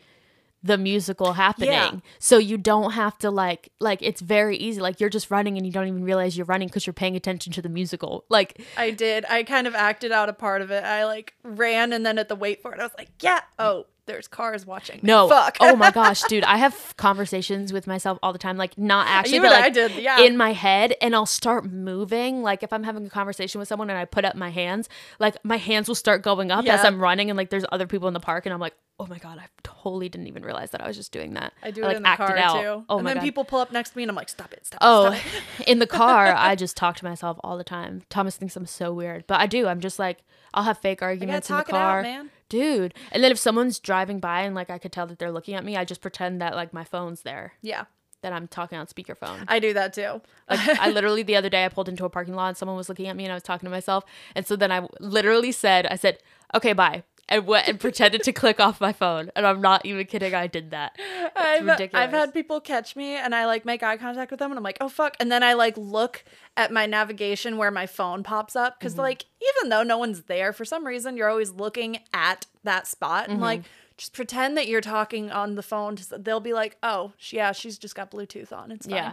the musical happening. Yeah. So you don't have to like, like it's very easy. Like you're just running and you don't even realize you're running because you're paying attention to the musical. Like I did. I kind of acted out a part of it. I like ran, and then at the Wait For It, I was like, yeah, oh. there's cars watching me. No. Fuck. Oh my gosh, dude. I have conversations with myself all the time. Like, not actually, you but like I did. Yeah. In my head. And I'll start moving. Like, if I'm having a conversation with someone and I put up my hands, like, my hands will start going up yeah. as I'm running. And, like, there's other people in the park. And I'm like, oh my God, I totally didn't even realize that I was just doing that. I do I, like, it in the car, out. Too. Oh, and my then God. People pull up next to me and I'm like, stop it, stop oh, it, stop it. In the car, I just talk to myself all the time. Thomas thinks I'm so weird. But I do. I'm just like, I'll have fake arguments in the car. I gotta talk it out, man. Dude. And then if someone's driving by and, like, I could tell that they're looking at me, I just pretend that, like, my phone's there. Yeah. That I'm talking on speakerphone. I do that too. Like, I literally, the other day, I pulled into a parking lot and someone was looking at me and I was talking to myself. And so then I literally said, I said, okay, bye. And went and pretended to click off my phone. And I'm not even kidding. I did that. It's I've, ridiculous. I've had people catch me and I, like, make eye contact with them and I'm like, oh, fuck. And then I, like, look at my navigation where my phone pops up. Because, mm-hmm. like, even though no one's there, for some reason, you're always looking at that spot. And, mm-hmm. like, just pretend that you're talking on the phone. They'll be like, oh, yeah, she's just got Bluetooth on. It's fine. Yeah.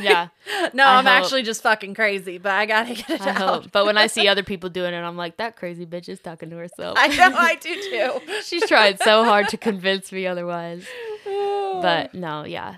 yeah. No, I I'm hope. actually just fucking crazy, but I gotta get it I out. Hope. But when I see other people doing it, I'm like, that crazy bitch is talking to herself. I know, I do too. She's trying so hard to convince me otherwise. Oh. But no, yeah.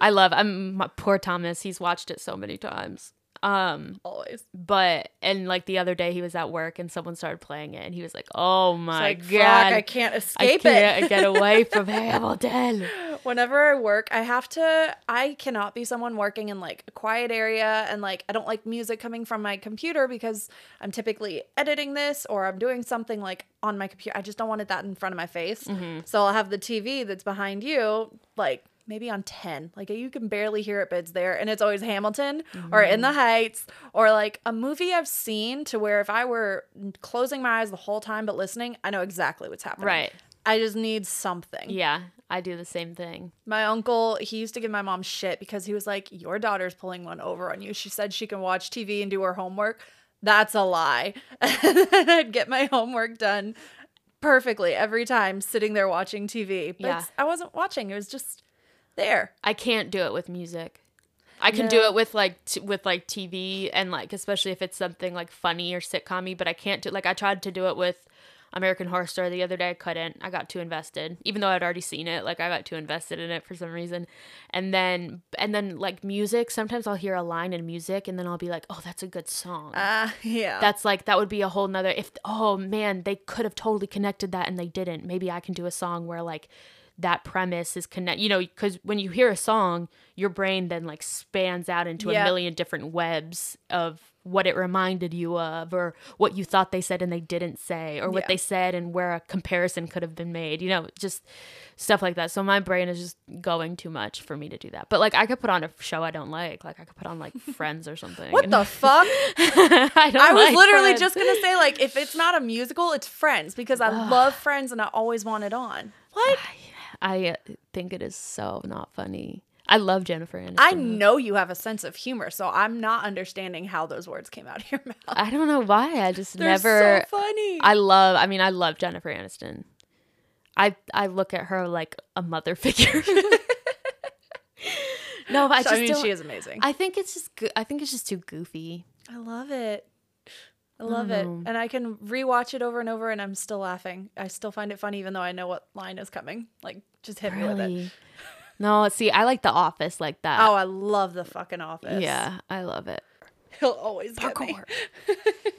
I love, I'm my, poor Thomas. He's watched it so many times. Um, Always. But, and like the other day he was at work and someone started playing it and he was like, oh my it's like, God. Fuck, I can't escape I it. I can't get away from Hamilton. Whenever I work, I have to, I cannot be someone working in like a quiet area and like, I don't like music coming from my computer because I'm typically editing this or I'm doing something like on my computer. I just don't want it that in front of my face. Mm-hmm. So I'll have the T V that's behind you, like, maybe on ten. Like, you can barely hear it, but it's there. And it's always Hamilton mm-hmm. or In the Heights or, like, a movie I've seen to where if I were closing my eyes the whole time but listening, I know exactly what's happening. Right. I just need something. Yeah, I do the same thing. My uncle, he used to give my mom shit because he was like, your daughter's pulling one over on you. She said she can watch T V and do her homework. That's a lie. And then I'd get my homework done perfectly every time sitting there watching T V. But yeah. I wasn't watching. It was just... there. I can't do it with music. I can no. do it with like t- with like T V and like especially if it's something like funny or sitcom-y, but I can't do like I tried to do it with American Horror Story the other day. I couldn't. I got too invested. Even though I'd already seen it, like I got too invested in it for some reason. And then and then like music, sometimes I'll hear a line in music and then I'll be like, oh, that's a good song. Uh, yeah. That's like that would be a whole nother if oh man, they could have totally connected that and they didn't. Maybe I can do a song where like that premise is connect, you know, because when you hear a song, your brain then like spans out into yeah. a million different webs of what it reminded you of or what you thought they said and they didn't say or yeah. what they said and where a comparison could have been made, you know, just stuff like that. So my brain is just going too much for me to do that. But like I could put on a show I don't like, like I could put on like Friends or something. What the fuck? I, don't I was like literally Friends. Just going to say like if it's not a musical, it's Friends because I love Friends and I always want it on. What? I think it is so not funny. I love Jennifer Aniston. I know you have a sense of humor, so I'm not understanding how those words came out of your mouth. I don't know why. I just They're never. So funny. I love. I mean, I love Jennifer Aniston. I I look at her like a mother figure. No, but I so, just I mean, don't, she is amazing. I think it's just. I think it's just too goofy. I love it. I love oh. it. And I can rewatch it over and over and I'm still laughing. I still find it funny even though I know what line is coming. Like, just hit really? me with it. No, see, I like The Office like that. Oh, I love The fucking Office. Yeah, I love it. He'll always Parkour. Get me.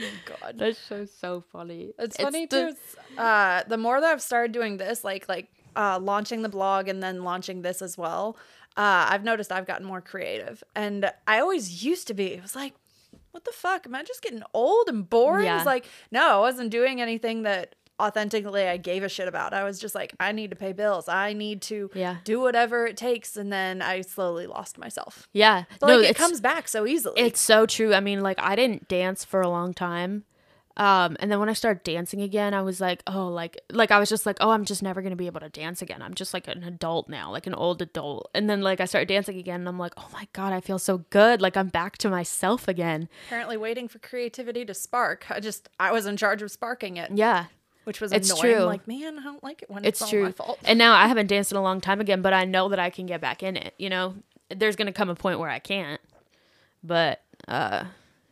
Oh, God. That show's so funny. It's, it's funny, the- too. Uh, the more that I've started doing this, like, like uh, launching the blog and then launching this as well, uh, I've noticed I've gotten more creative. And I always used to be. It was like, what the fuck? Am I just getting old and boring? Yeah. It's like, no, I wasn't doing anything that authentically I gave a shit about. I was just like, I need to pay bills. I need to yeah. do whatever it takes. And then I slowly lost myself. Yeah. But no, like, it comes back so easily. It's so true. I mean, like, I didn't dance for a long time. Um, and then when I started dancing again, I was like, oh, like, like I was just like, oh, I'm just never going to be able to dance again. I'm just like an adult now, like an old adult. And then like I started dancing again and I'm like, oh my God, I feel so good. Like I'm back to myself again. Apparently waiting for creativity to spark. I just, I was in charge of sparking it. Yeah. Which was it's annoying. True. I'm like, man, I don't like it when it's, it's all my fault. And now I haven't danced in a long time again, but I know that I can get back in it. You know, there's going to come a point where I can't, but, uh,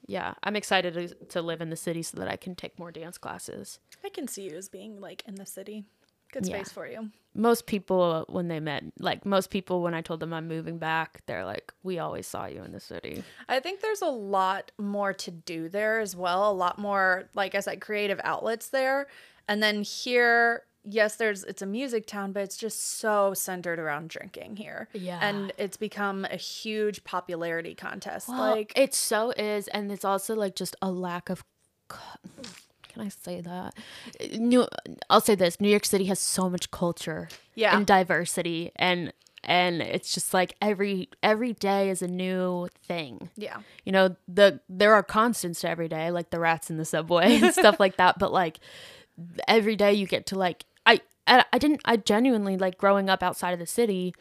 yeah, I'm excited to, to live in the city so that I can take more dance classes. I can see you as being like in the city. Good space yeah. for you. Most people when they met, like most people when I told them I'm moving back, they're like, we always saw you in the city. I think there's a lot more to do there as well. A lot more, like I said, creative outlets there. And then here, yes, there's it's a music town, but it's just so centered around drinking here. Yeah. And it's become a huge popularity contest. Well, like it so is. And it's also like just a lack of... I say that New, I'll say this New York City has so much culture yeah. and diversity, and and it's just like every every day is a new thing. Yeah, you know, the there are constants to every day, like the rats in the subway and stuff like that, but like every day you get to like I, I I didn't I genuinely like growing up outside of the city,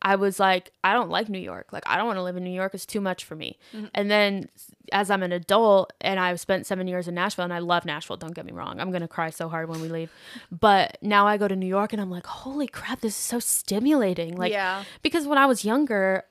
I was like, I don't like New York. Like, I don't want to live in New York. It's too much for me. Mm-hmm. And then as I'm an adult and I've spent seven years in Nashville, and I love Nashville. Don't get me wrong. I'm going to cry so hard when we leave. But now I go to New York and I'm like, holy crap, this is so stimulating. Like, yeah. Because when I was younger,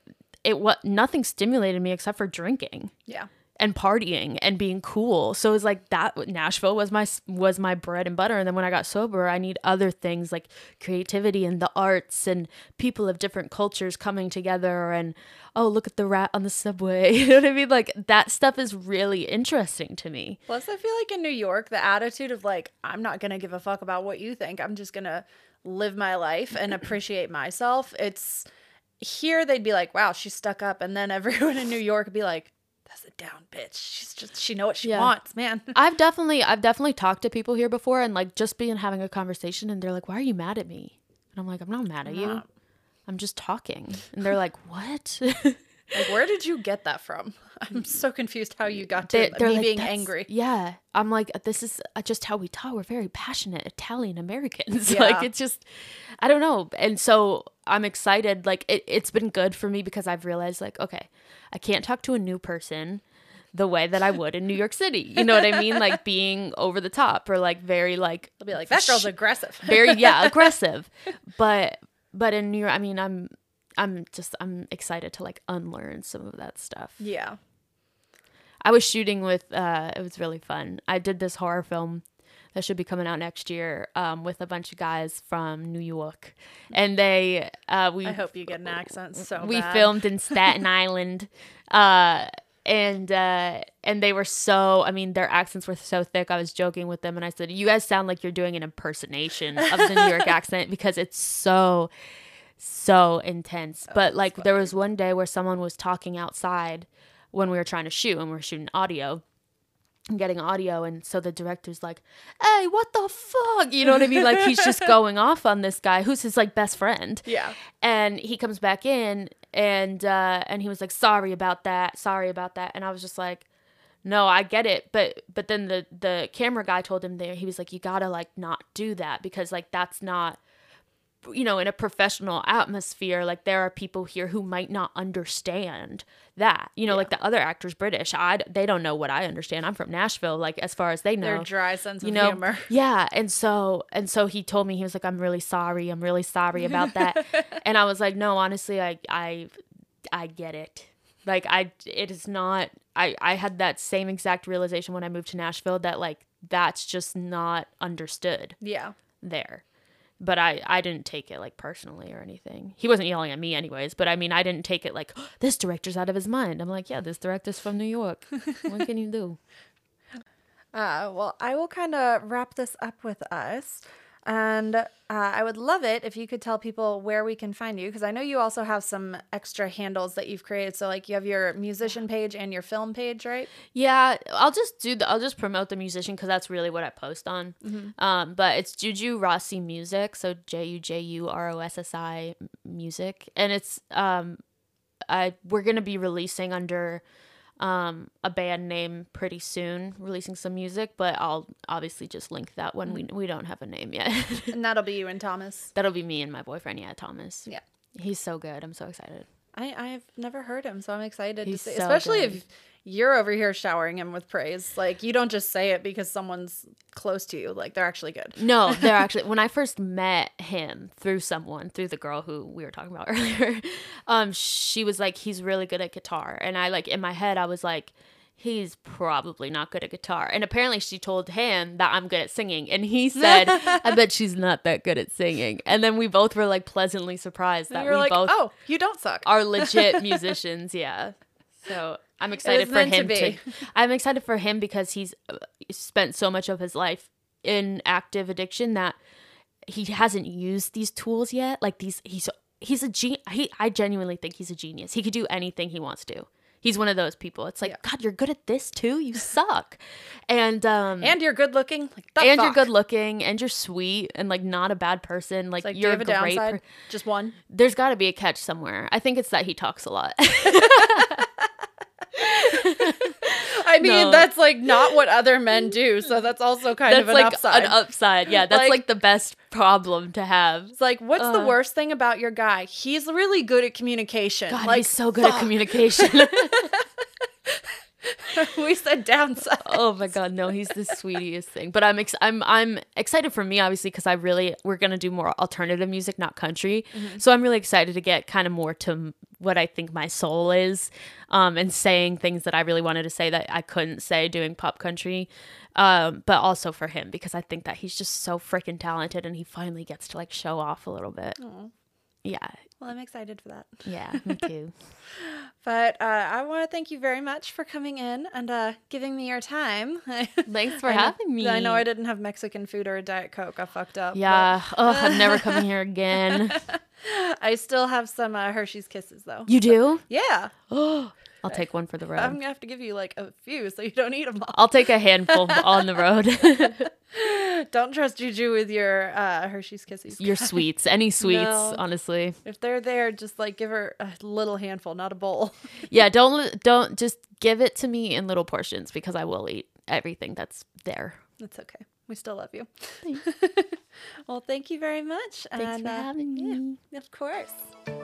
it what nothing stimulated me except for drinking. Yeah. And partying and being cool. So it's like that Nashville was my was my bread and butter. And then when I got sober, I need other things like creativity and the arts and people of different cultures coming together. And oh, look at the rat on the subway. You know what I mean? Like that stuff is really interesting to me. Plus, I feel like in New York, the attitude of like, I'm not gonna give a fuck about what you think. I'm just gonna live my life and appreciate myself. It's here they'd be like, wow, she's stuck up, and then everyone in New York would be like, that's a down bitch. She's just, she know what she yeah. wants, man. I've definitely, I've definitely talked to people here before and like just being having a conversation and they're like, why are you mad at me? And I'm like, I'm not mad at I'm you. Not. I'm just talking. And they're like, what? Like, where did you get that from? I'm so confused how you got to they, me like, being angry. Yeah. I'm like, this is just how we talk. We're very passionate Italian Americans. Yeah. Like it's just, I don't know. And so I'm excited. Like it, it's been good for me because I've realized like, okay, I can't talk to a new person the way that I would in New York City. You know what I mean? Like being over the top or like very like. I'll be like, that girl's sh- aggressive. Very, yeah, aggressive. But, but in New York, I mean, I'm. I'm just, I'm excited to like unlearn some of that stuff. Yeah. I was shooting with, uh, it was really fun. I did this horror film that should be coming out next year um, with a bunch of guys from New York. And they, uh, we. I hope you get an accent so We bad. Filmed in Staten Island. Uh, and, uh, and they were so, I mean, their accents were so thick. I was joking with them and I said, you guys sound like you're doing an impersonation of the New York accent because it's so... so intense. Oh, but like there was one day where someone was talking outside when we were trying to shoot and we were shooting audio and getting audio, and so the director's like, hey, what the fuck, you know what I mean? Like he's just going off on this guy who's his like best friend. Yeah. And he comes back in and uh and he was like, sorry about that, sorry about that. And I was just like, no, I get it. But but then the the camera guy told him there, he was like, you gotta like not do that because like that's not, you know, in a professional atmosphere, like there are people here who might not understand that, you know, yeah. like the other actor's British. I, they don't know what I understand. I'm from Nashville. Like as far as they know, their dry sense you know, of humor. Yeah. And so, and so he told me, he was like, I'm really sorry. I'm really sorry about that. And I was like, no, honestly, I, I, I get it. Like I, it is not, I, I had that same exact realization when I moved to Nashville that like, that's just not understood. Yeah. There. But I, I didn't take it, like, personally or anything. He wasn't yelling at me anyways. But, I mean, I didn't take it like, oh, this director's out of his mind. I'm like, yeah, this director's from New York. What can you do? Uh, well, I will kind of wrap this up with us. And uh, I would love it if you could tell people where we can find you. Because I know you also have some extra handles that you've created. So, like, you have your musician page and your film page, right? Yeah. I'll just do the, I'll just promote the musician because that's really what I post on. Mm-hmm. Um, but it's Juju Rossi Music. So, J U J U R O S S I Music. And it's um, I we're going to be releasing under... Um, a band name pretty soon, releasing some music, but I'll obviously just link that one. We we don't have a name yet. And that'll be you and Thomas. That'll be me and my boyfriend, yeah, Thomas. Yeah. He's so good. I'm so excited. I, I've never heard him, so I'm excited He's to see. So especially good. If you're over here showering him with praise. Like, you don't just say it because someone's close to you. Like, they're actually good. No, they're actually... When I first met him through someone, through the girl who we were talking about earlier, um, she was like, he's really good at guitar. And I, like, in my head, I was like... he's probably not good at guitar. And apparently she told him that I'm good at singing. And he said, I bet she's not that good at singing. And then we both were like pleasantly surprised that we like, both oh, you don't suck. are legit musicians. Yeah. So I'm excited for him to, to I'm excited for him because he's spent so much of his life in active addiction that he hasn't used these tools yet. Like these, he's, he's a gen- he, I genuinely think he's a genius. He could do anything he wants to. He's one of those people. It's like, yeah. God, you're good at this too. You suck. And um, and you're good looking. Like, and fuck. you're good looking and you're sweet and like not a bad person. Like, like you're a, a great per- Just one. There's got to be a catch somewhere. I think it's that he talks a lot. I mean, no. that's like not what other men do. So that's also kind that's of an like upside. An upside. Yeah. That's like, like the best problem to have. It's like, what's uh, the worst thing about your guy? He's really good at communication. God, like, he's so good fuck. at communication. We said downside. Oh my God, no, he's the sweetest thing. But I'm ex- I'm I'm excited for me, obviously, because I really we're gonna do more alternative music, not country. Mm-hmm. So I'm really excited to get kind of more to what I think my soul is, um, and saying things that I really wanted to say that I couldn't say doing pop country. Um, but also for him, because I think that he's just so freaking talented, and he finally gets to like show off a little bit. Aww. Yeah. Well, I'm excited for that. Yeah, me too. But uh, I want to thank you very much for coming in and uh, giving me your time. Thanks for I having know, me. I know I didn't have Mexican food or a Diet Coke. I fucked up. Yeah. But, uh, Ugh, I'm never coming here again. I still have some uh, Hershey's Kisses, though. You do? So, yeah. Oh, I'll take one for the road. I'm going to have to give you like a few so you don't eat them all. I'll take a handful on the road. Don't trust Juju with your uh, Hershey's Kisses. Your sweets. Any sweets, no. honestly. If they're there, just like give her a little handful, not a bowl. Yeah, don't don't just give it to me in little portions because I will eat everything that's there. That's okay. We still love you. Well, thank you very much. Thanks and, for uh, having me. Yeah, of course.